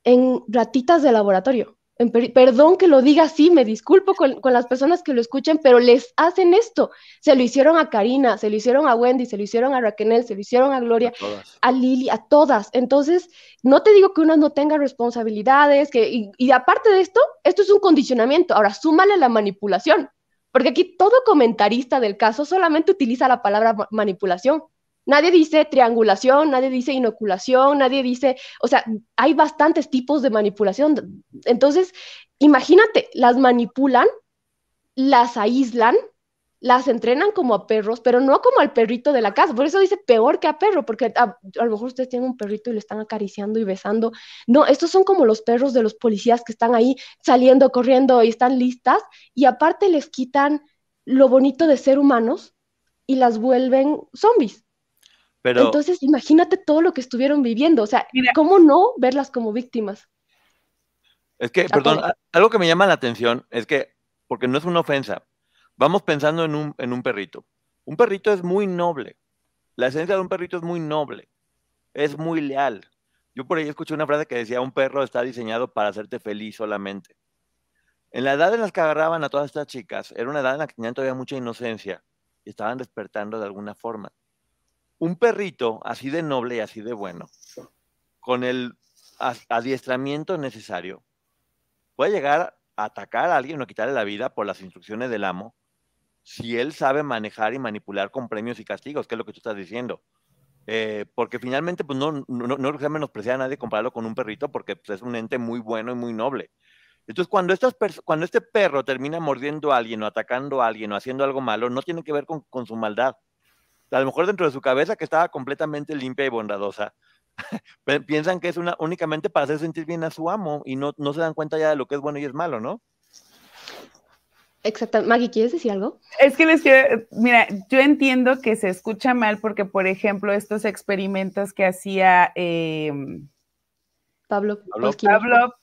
en ratitas de laboratorio. En per- perdón que lo diga así, me disculpo con, con las personas que lo escuchen, pero les hacen esto. Se lo hicieron a Karina, se lo hicieron a Wendy, se lo hicieron a Raquenel, se lo hicieron a Gloria, a, a Lili, a todas. Entonces, no te digo que unas no tengan responsabilidades, que, y, y aparte de esto, esto es un condicionamiento. Ahora, súmale la manipulación, porque aquí todo comentarista del caso solamente utiliza la palabra ma- manipulación. Nadie dice triangulación, nadie dice inoculación, nadie dice... O sea, hay bastantes tipos de manipulación. Entonces, imagínate, las manipulan, las aíslan, las entrenan como a perros, pero no como al perrito de la casa. Por eso dice peor que a perro, porque a, a lo mejor ustedes tienen un perrito y lo están acariciando y besando. No, estos son como los perros de los policías que están ahí saliendo, corriendo y están listas. Y aparte les quitan lo bonito de ser humanos y las vuelven zombies. Pero, entonces, imagínate todo lo que estuvieron viviendo. O sea, mira, ¿cómo no verlas como víctimas? Es que, perdón, a, algo que me llama la atención es que, porque no es una ofensa, vamos pensando en un, en un perrito. Un perrito es muy noble. La esencia de un perrito es muy noble. Es muy leal. Yo por ahí escuché una frase que decía, un perro está diseñado para hacerte feliz solamente. En la edad en la que agarraban a todas estas chicas, era una edad en la que tenían todavía mucha inocencia y estaban despertando de alguna forma. Un perrito así de noble y así de bueno, con el adiestramiento necesario, puede llegar a atacar a alguien o quitarle la vida por las instrucciones del amo si él sabe manejar y manipular con premios y castigos, que es lo que tú estás diciendo. Eh, porque finalmente pues no, no, no se menosprecia a nadie compararlo con un perrito porque pues, es un ente muy bueno y muy noble. Entonces, cuando, estas pers- cuando este perro termina mordiendo a alguien o atacando a alguien o haciendo algo malo, no tiene que ver con, con su maldad. A lo mejor dentro de su cabeza, que estaba completamente limpia y bondadosa, piensan que es una, únicamente para hacer sentir bien a su amo y no, no se dan cuenta ya de lo que es bueno y es malo, ¿no? Exacto. Maggie, ¿quieres decir algo? Es que les quiero... Mira, yo entiendo que se escucha mal porque, por ejemplo, estos experimentos que hacía... Eh, Pablo. Pablo. Pablo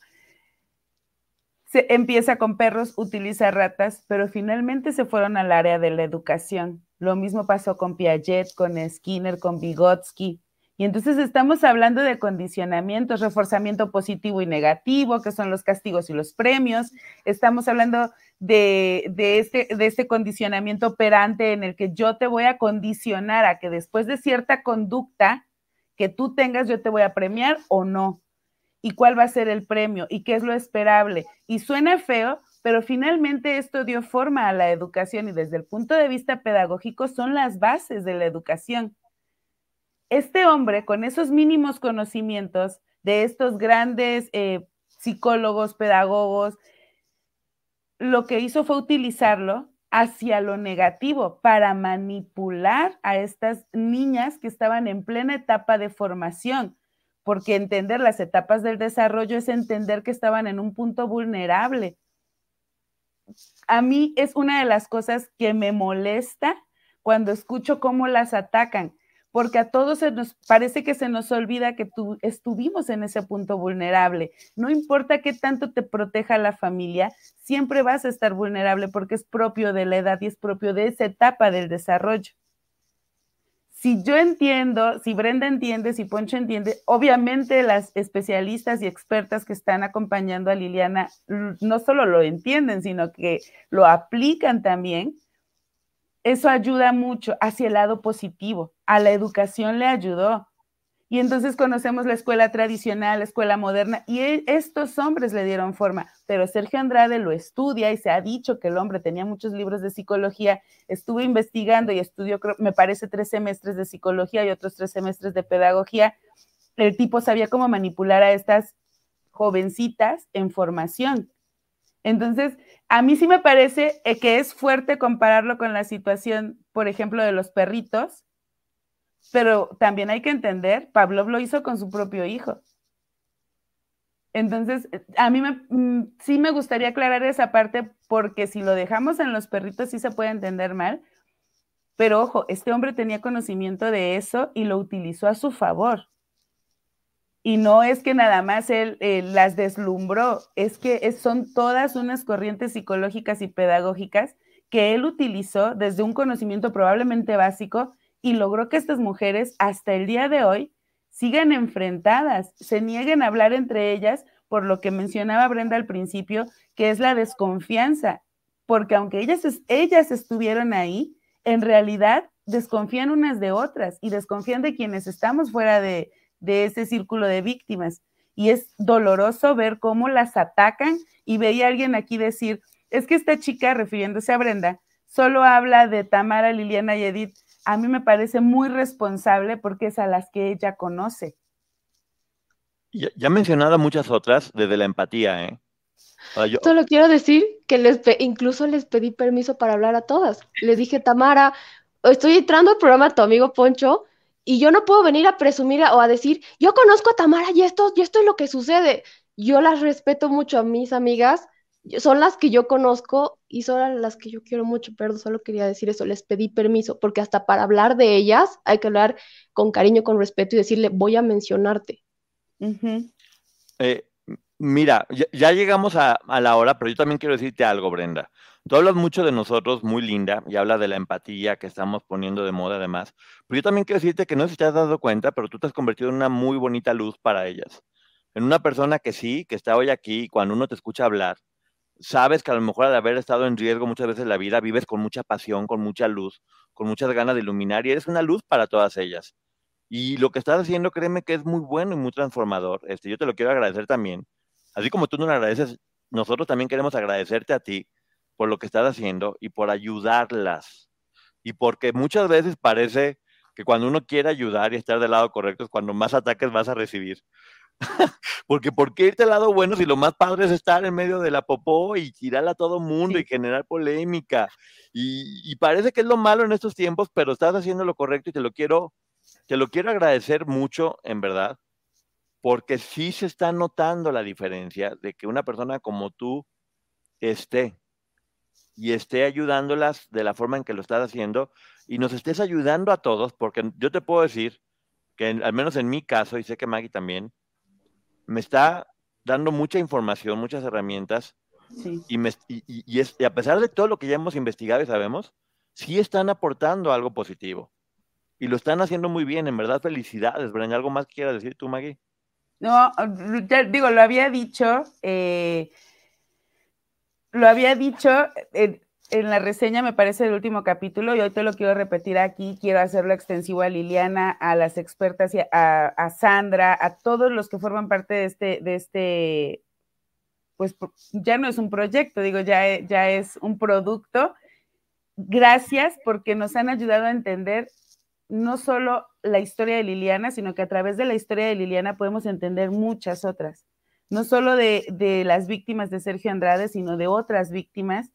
se empieza con perros, utiliza ratas, pero finalmente se fueron al área de la educación. Lo mismo pasó con Piaget, con Skinner, con Vygotsky, Y entonces estamos hablando de condicionamientos, reforzamiento positivo y negativo, que son los castigos y los premios. Estamos hablando de, de, este, de este condicionamiento operante en el que yo te voy a condicionar a que después de cierta conducta que tú tengas, yo te voy a premiar o no. ¿Y cuál va a ser el premio? ¿Y qué es lo esperable? Y suena feo, pero finalmente esto dio forma a la educación y desde el punto de vista pedagógico son las bases de la educación. Este hombre, con esos mínimos conocimientos de estos grandes eh, psicólogos, pedagogos, lo que hizo fue utilizarlo hacia lo negativo para manipular a estas niñas que estaban en plena etapa de formación, porque entender las etapas del desarrollo es entender que estaban en un punto vulnerable. A mí es una de las cosas que me molesta cuando escucho cómo las atacan, porque a todos se nos parece que se nos olvida que tú, estuvimos en ese punto vulnerable. No importa qué tanto te proteja la familia, siempre vas a estar vulnerable porque es propio de la edad y es propio de esa etapa del desarrollo. Si yo entiendo, si Brenda entiende, si Poncho entiende, obviamente las especialistas y expertas que están acompañando a Liliana no solo lo entienden, sino que lo aplican también. Eso ayuda mucho hacia el lado positivo. A la educación le ayudó. Y entonces conocemos la escuela tradicional, la escuela moderna, y estos hombres le dieron forma. Pero Sergio Andrade lo estudia y se ha dicho que el hombre tenía muchos libros de psicología, estuvo investigando y estudió, me parece, tres semestres de psicología y otros tres semestres de pedagogía. El tipo sabía cómo manipular a estas jovencitas en formación. Entonces, a mí sí me parece que es fuerte compararlo con la situación, por ejemplo, de los perritos, pero también hay que entender, Pavlov lo hizo con su propio hijo. Entonces, a mí me, sí me gustaría aclarar esa parte, porque si lo dejamos en los perritos sí se puede entender mal, pero ojo, este hombre tenía conocimiento de eso y lo utilizó a su favor. Y no es que nada más él eh, las deslumbró, es que es, son todas unas corrientes psicológicas y pedagógicas que él utilizó desde un conocimiento probablemente básico y logró que estas mujeres hasta el día de hoy sigan enfrentadas, se nieguen a hablar entre ellas por lo que mencionaba Brenda al principio, que es la desconfianza, porque aunque ellas, ellas estuvieron ahí, en realidad desconfían unas de otras y desconfían de quienes estamos fuera de... de ese círculo de víctimas, y es doloroso ver cómo las atacan. Y veía a alguien aquí decir, es que esta chica, refiriéndose a Brenda, solo habla de Tamara, Liliana y Edith. A mí me parece muy responsable porque es a las que ella conoce. Ya, ya he mencionado muchas otras desde la empatía, ¿eh? Ahora, yo... Solo quiero decir que les pe- incluso les pedí permiso para hablar a todas. Les dije, Tamara, estoy entrando al programa tu amigo Poncho, y yo no puedo venir a presumir a, o a decir, yo conozco a Tamara y esto, y esto es lo que sucede. Yo las respeto mucho a mis amigas, son las que yo conozco y son las que yo quiero mucho, pero solo quería decir eso, les pedí permiso, porque hasta para hablar de ellas hay que hablar con cariño, con respeto y decirle, voy a mencionarte. Uh-huh. Eh, mira, ya, ya llegamos a, a la hora, pero yo también quiero decirte algo, Brenda. Tú hablas mucho de nosotros, muy linda, y hablas de la empatía que estamos poniendo de moda además, pero yo también quiero decirte que no sé si te has dado cuenta, pero tú te has convertido en una muy bonita luz para ellas, en una persona que sí, que está hoy aquí, y cuando uno te escucha hablar, sabes que a lo mejor al haber estado en riesgo muchas veces la vida, vives con mucha pasión, con mucha luz, con muchas ganas de iluminar, y eres una luz para todas ellas. Y lo que estás haciendo, créeme que es muy bueno y muy transformador. Este, yo te lo quiero agradecer también. Así como tú nos agradeces, nosotros también queremos agradecerte a ti por lo que estás haciendo y por ayudarlas. Y porque muchas veces parece que cuando uno quiere ayudar y estar del lado correcto es cuando más ataques vas a recibir. Porque ¿por qué irte al lado bueno si lo más padre es estar en medio de la popó y tirar a todo mundo y generar polémica? Y, y parece que es lo malo en estos tiempos, pero estás haciendo lo correcto y te lo quiero, te lo quiero agradecer mucho, en verdad, porque sí se está notando la diferencia de que una persona como tú esté. Y esté ayudándolas de la forma en que lo estás haciendo y nos estés ayudando a todos, porque yo te puedo decir que en, al menos en mi caso, y sé que Maggie también, me está dando mucha información, muchas herramientas, sí. y, me, y, y, es, y a pesar de todo lo que ya hemos investigado y sabemos, sí están aportando algo positivo. y lo están haciendo muy bien, en verdad, felicidades, Brenda. ¿Algo más que quieras decir tú, Maggie? No, ya, digo, lo había dicho, eh, lo había dicho en, en la reseña, me parece, del último capítulo, y hoy te lo quiero repetir aquí, quiero hacerlo extensivo a Liliana, a las expertas, a, a Sandra, a todos los que forman parte de este, de este, pues ya no es un proyecto, digo, ya, ya es un producto. Gracias porque nos han ayudado a entender no solo la historia de Liliana, sino que a través de la historia de Liliana podemos entender muchas otras, no solo de, de las víctimas de Sergio Andrade, sino de otras víctimas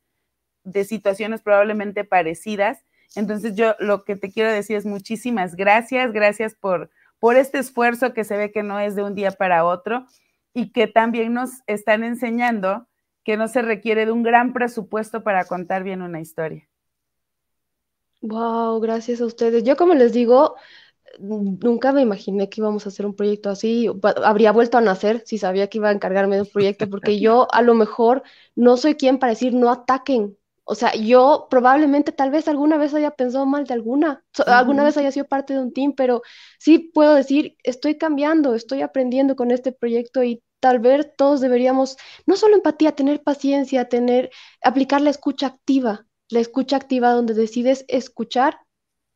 de situaciones probablemente parecidas. Entonces yo lo que te quiero decir es muchísimas gracias, gracias por, por este esfuerzo que se ve que no es de un día para otro y que también nos están enseñando que no se requiere de un gran presupuesto para contar bien una historia. Wow, gracias a ustedes. Yo, como les digo, nunca me imaginé que íbamos a hacer un proyecto así. Habría vuelto a nacer si sabía que iba a encargarme de un proyecto, porque yo a lo mejor no soy quien para decir no ataquen. O sea, yo probablemente, tal vez alguna vez haya pensado mal de alguna, so, uh-huh. alguna vez haya sido parte de un team, pero sí puedo decir, estoy cambiando, estoy aprendiendo con este proyecto y tal vez todos deberíamos, no solo empatía, tener paciencia, tener, aplicar la escucha activa. La escucha activa donde decides escuchar,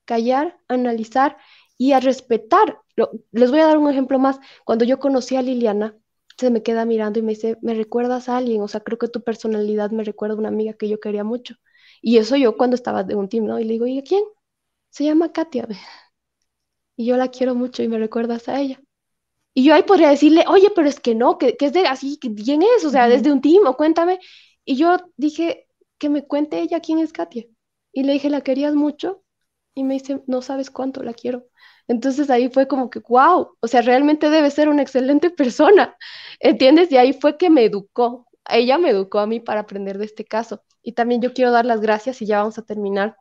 callar, analizar y a respetar. Lo, les voy a dar un ejemplo más. Cuando yo conocí a Liliana, se me queda mirando y me dice, ¿me recuerdas a alguien? O sea, creo que tu personalidad me recuerda a una amiga que yo quería mucho. Y eso yo cuando estaba de un team, ¿no? Y le digo, ¿y a quién? Se llama Katia. Y yo la quiero mucho y me recuerdas a ella. Y yo ahí podría decirle, oye, pero es que no, que, que es de así, ¿quién es? O sea, mm-hmm. desde un team, o cuéntame. Y yo dije... que me cuente ella quién es Katia. Y le dije, ¿la querías mucho? Y me dice, no sabes cuánto la quiero. Entonces ahí fue como que, wow, o sea, realmente debe ser una excelente persona, ¿entiendes? Y ahí fue que me educó, ella me educó a mí para aprender de este caso. Y también yo quiero dar las gracias, y ya vamos a terminar,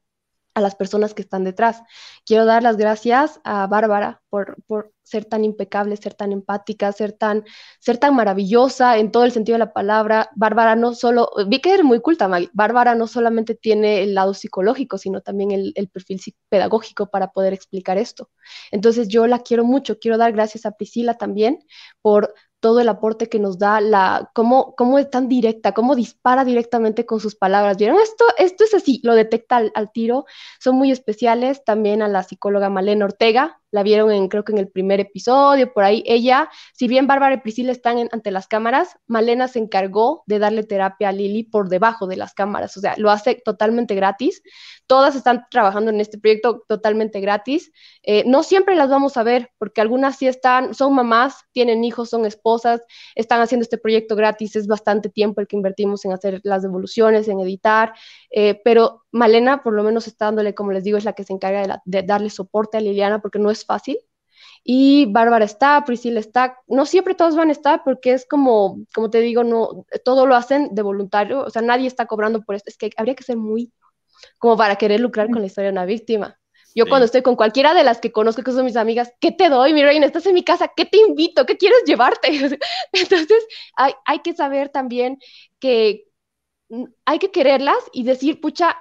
a las personas que están detrás. Quiero dar las gracias a Bárbara por, por ser tan impecable, ser tan empática, ser tan, ser tan maravillosa en todo el sentido de la palabra. Bárbara no solo, vi que eres muy culta, Maggie. Bárbara no solamente tiene el lado psicológico, sino también el, el perfil pedagógico para poder explicar esto. Entonces yo la quiero mucho, quiero dar gracias a Priscila también por todo el aporte que nos da, la, cómo, cómo es tan directa, cómo dispara directamente con sus palabras. ¿Vieron esto? Esto es así, lo detecta al, al tiro. Son muy especiales. También a la psicóloga Malena Ortega, la vieron en, creo que en el primer episodio, por ahí. Ella, si bien Bárbara y Priscila están en, ante las cámaras, Malena se encargó de darle terapia a Lili por debajo de las cámaras. O sea, lo hace totalmente gratis. Todas están trabajando en este proyecto totalmente gratis. Eh, no siempre las vamos a ver, porque algunas sí están, son mamás, tienen hijos, son esposas, cosas, están haciendo este proyecto gratis, es bastante tiempo el que invertimos en hacer las devoluciones, en editar, eh, pero Malena por lo menos está dándole, como les digo, es la que se encarga de, la, de darle soporte a Liliana, porque no es fácil, y Bárbara está, Priscila está, no siempre todos van a estar, porque es como, como te digo, no, todo lo hacen de voluntario, o sea, nadie está cobrando por esto, es que habría que ser muy, como para querer lucrar con la historia de una víctima. Yo sí. Cuando estoy con cualquiera de las que conozco, que son mis amigas, ¿qué te doy, mi reina? Estás en mi casa, ¿qué te invito? ¿Qué quieres llevarte? Entonces, hay, hay que saber también que hay que quererlas y decir, pucha,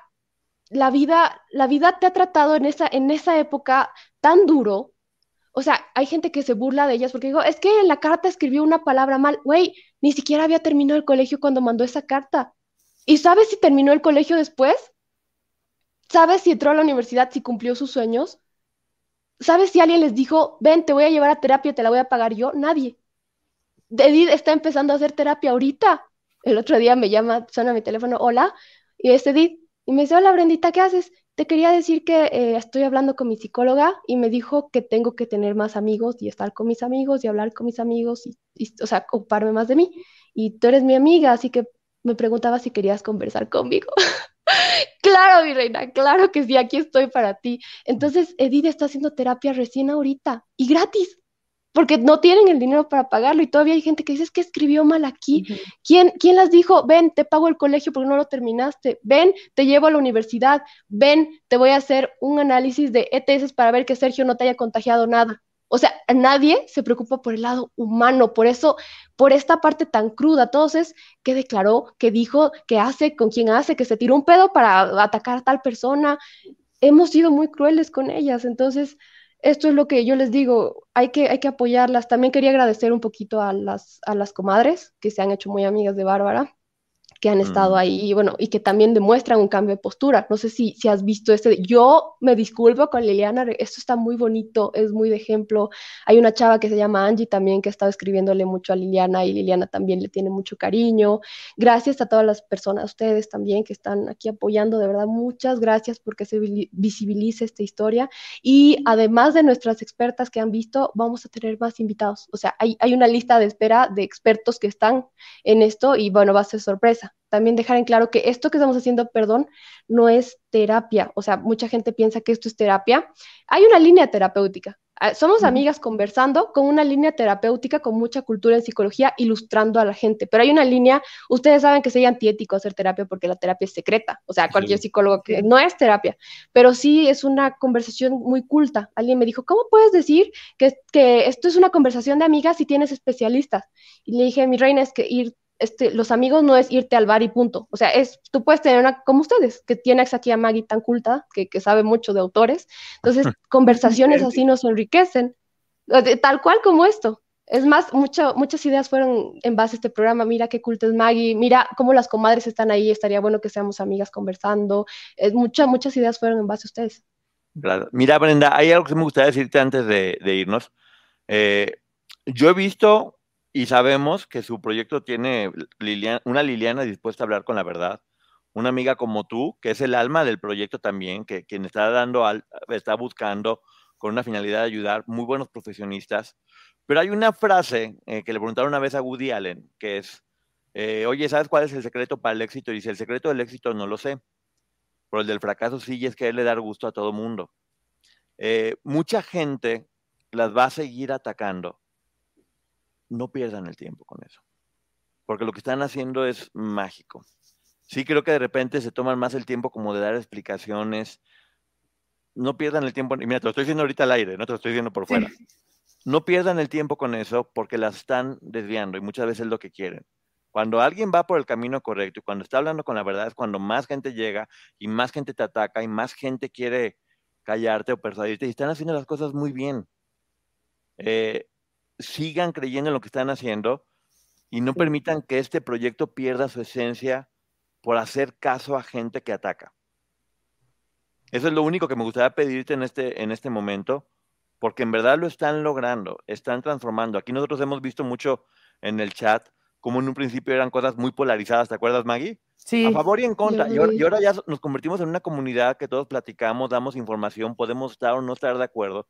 la vida, la vida te ha tratado en esa, en esa época tan duro. O sea, hay gente que se burla de ellas porque digo, es que en la carta escribió una palabra mal. Güey, ni siquiera había terminado el colegio cuando mandó esa carta. ¿Y sabes si terminó el colegio después? ¿Sabes si entró a la universidad, si cumplió sus sueños? ¿Sabes si alguien les dijo, ven, te voy a llevar a terapia, te la voy a pagar yo? Nadie. Edith está empezando a hacer terapia ahorita. El otro día me llama, suena mi teléfono, hola, y es Edith. Y me dice, hola, Brendita, ¿qué haces? Te quería decir que eh, estoy hablando con mi psicóloga y me dijo que tengo que tener más amigos y estar con mis amigos y hablar con mis amigos, y, y, o sea, ocuparme más de mí. Y tú eres mi amiga, así que me preguntaba si querías conversar conmigo. Claro, mi reina, claro que sí, aquí estoy para ti. Entonces, Edith está haciendo terapia recién ahorita, y gratis, porque no tienen el dinero para pagarlo, y todavía hay gente que dice, es que escribió mal aquí. Uh-huh. ¿Quién, ¿Quién las dijo? Ven, te pago el colegio porque no lo terminaste. Ven, te llevo a la universidad. Ven, te voy a hacer un análisis de E T S para ver que Sergio no te haya contagiado nada. O sea, nadie se preocupa por el lado humano, por eso, por esta parte tan cruda. Entonces, ¿qué declaró? ¿Qué dijo? ¿Qué hace? ¿Con quién hace? ¿Que se tiró un pedo para atacar a tal persona? hemos sido muy crueles con ellas. Entonces, esto es lo que yo les digo, hay que, hay que apoyarlas. También quería agradecer un poquito a las, a las comadres que se han hecho muy amigas de Bárbara, que han estado mm. ahí, y bueno, y que también demuestran un cambio de postura. No sé si, si has visto este, yo me disculpo con Liliana, esto está muy bonito, es muy de ejemplo. Hay una chava que se llama Angie también, que ha estado escribiéndole mucho a Liliana, y Liliana también le tiene mucho cariño. Gracias a todas las personas, a ustedes también, que están aquí apoyando, de verdad, muchas gracias porque se visibilice esta historia. Y además de nuestras expertas que han visto, vamos a tener más invitados. O sea, hay, hay una lista de espera de expertos que están en esto, y bueno, va a ser sorpresa. También dejar en claro que esto que estamos haciendo, perdón, no es terapia. O sea, mucha gente piensa que esto es terapia. Hay una línea terapéutica. Somos amigas conversando con una línea terapéutica, con mucha cultura en psicología, ilustrando a la gente. Pero hay una línea, ustedes saben que sería antiético hacer terapia porque la terapia es secreta. O sea, cualquier psicólogo que no es terapia, pero sí es una conversación muy culta. Alguien me dijo, ¿cómo puedes decir que, que esto es una conversación de amigas si tienes especialistas? Y le dije, mi reina, es que ir Este, los amigos no es irte al bar y punto. O sea, es, tú puedes tener una, como ustedes, que tienes aquí a Maggie tan culta, que, que sabe mucho de autores. Entonces, conversaciones así nos enriquecen, tal cual como esto. Es más, mucho, muchas ideas fueron en base a este programa. Mira qué culta es Maggie, mira cómo las comadres están ahí, estaría bueno que seamos amigas conversando. Es, mucha, muchas ideas fueron en base a ustedes. Claro. Mira, Brenda, hay algo que me gustaría decirte antes de, de irnos. Eh, yo he visto... Y sabemos que su proyecto tiene Liliana, una Liliana dispuesta a hablar con la verdad, una amiga como tú, que es el alma del proyecto también, que quien está dando, al, está buscando con una finalidad de ayudar, muy buenos profesionistas. Pero hay una frase eh, que le preguntaron una vez a Woody Allen, que es, eh, oye, ¿sabes cuál es el secreto para el éxito? Y dice, el secreto del éxito no lo sé, pero el del fracaso sí, y es quererle dar gusto a todo mundo. Eh, mucha gente las va a seguir atacando. No pierdan el tiempo con eso, porque lo que están haciendo es mágico. Sí creo que de repente se toman más el tiempo como de dar explicaciones. No pierdan el tiempo. Y mira, te lo estoy diciendo ahorita al aire, no te lo estoy diciendo por fuera. Sí. No pierdan el tiempo con eso porque las están desviando y muchas veces es lo que quieren. Cuando alguien va por el camino correcto y cuando está hablando con la verdad es cuando más gente llega y más gente te ataca y más gente quiere callarte o persuadirte. Y están haciendo las cosas muy bien. Eh... Sigan creyendo en lo que están haciendo y no permitan que este proyecto pierda su esencia por hacer caso a gente que ataca. Eso es lo único que me gustaría pedirte en este, en este momento, porque en verdad lo están logrando, están transformando. Aquí nosotros hemos visto mucho en el chat como en un principio eran cosas muy polarizadas, ¿te acuerdas, Maggie? Sí. A favor y en contra. Y ahora, y ahora ya nos convertimos en una comunidad que todos platicamos, damos información, podemos estar o no estar de acuerdo.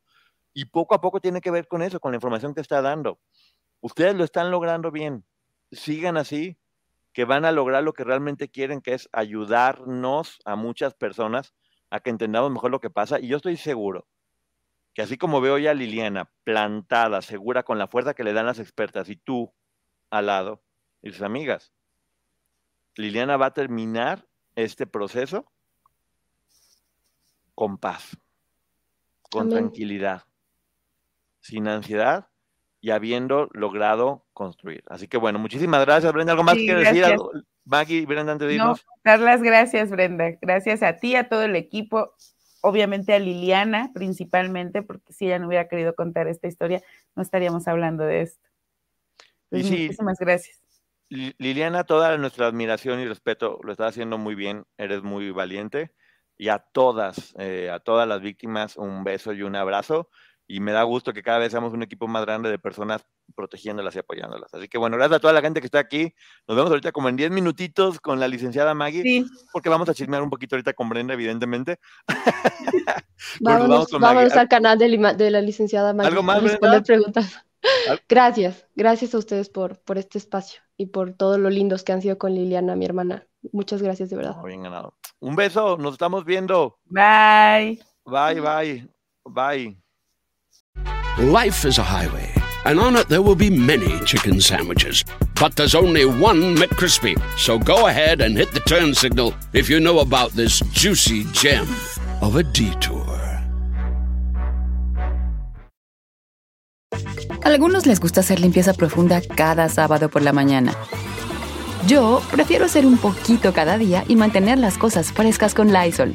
Y poco a poco tiene que ver con eso, con la información que está dando. Ustedes lo están logrando bien. Sigan así, que van a lograr lo que realmente quieren, que es ayudarnos a muchas personas a que entendamos mejor lo que pasa. Y yo estoy seguro que así como veo ya a Liliana plantada, segura, con la fuerza que le dan las expertas, y tú al lado, y sus amigas, Liliana va a terminar este proceso con paz, con Amén. Tranquilidad, sin ansiedad y habiendo logrado construir. Así que bueno, muchísimas gracias, Brenda. ¿Algo más sí, que decir? ¿Algo? Maggie, Brenda, antes de irnos. No, Carlas, gracias, Brenda. Gracias a ti, a todo el equipo, obviamente a Liliana principalmente, porque si ella no hubiera querido contar esta historia, no estaríamos hablando de esto. Pues y muchísimas sí, gracias. Liliana, toda nuestra admiración y respeto, lo estás haciendo muy bien, eres muy valiente. Y a todas, eh, a todas las víctimas, un beso y un abrazo. Y me da gusto que cada vez seamos un equipo más grande de personas protegiéndolas y apoyándolas. Así que bueno, gracias a toda la gente que está aquí. Nos vemos ahorita como en diez minutitos con la licenciada Maggie, sí. porque vamos a chismear un poquito ahorita con Brenda, evidentemente. Vámonos, vamos con vámonos al canal de, Lima, de la licenciada Maggie. ¿Algo más, Brenda? Preguntas. ¿Algo? Gracias, gracias a ustedes por, por este espacio y por todos los lindos que han sido con Liliana, mi hermana. Muchas gracias, de verdad. Muy bien ganado. Un beso, nos estamos viendo. Bye. Bye, bye, bye. Life is a highway, and on it there will be many chicken sandwiches. But there's only one McCrispy, so go ahead and hit the turn signal if you know about this juicy gem of a detour. Algunos les gusta hacer limpieza profunda cada sábado por la mañana. Yo prefiero hacer un poquito cada día y mantener las cosas frescas con Lysol.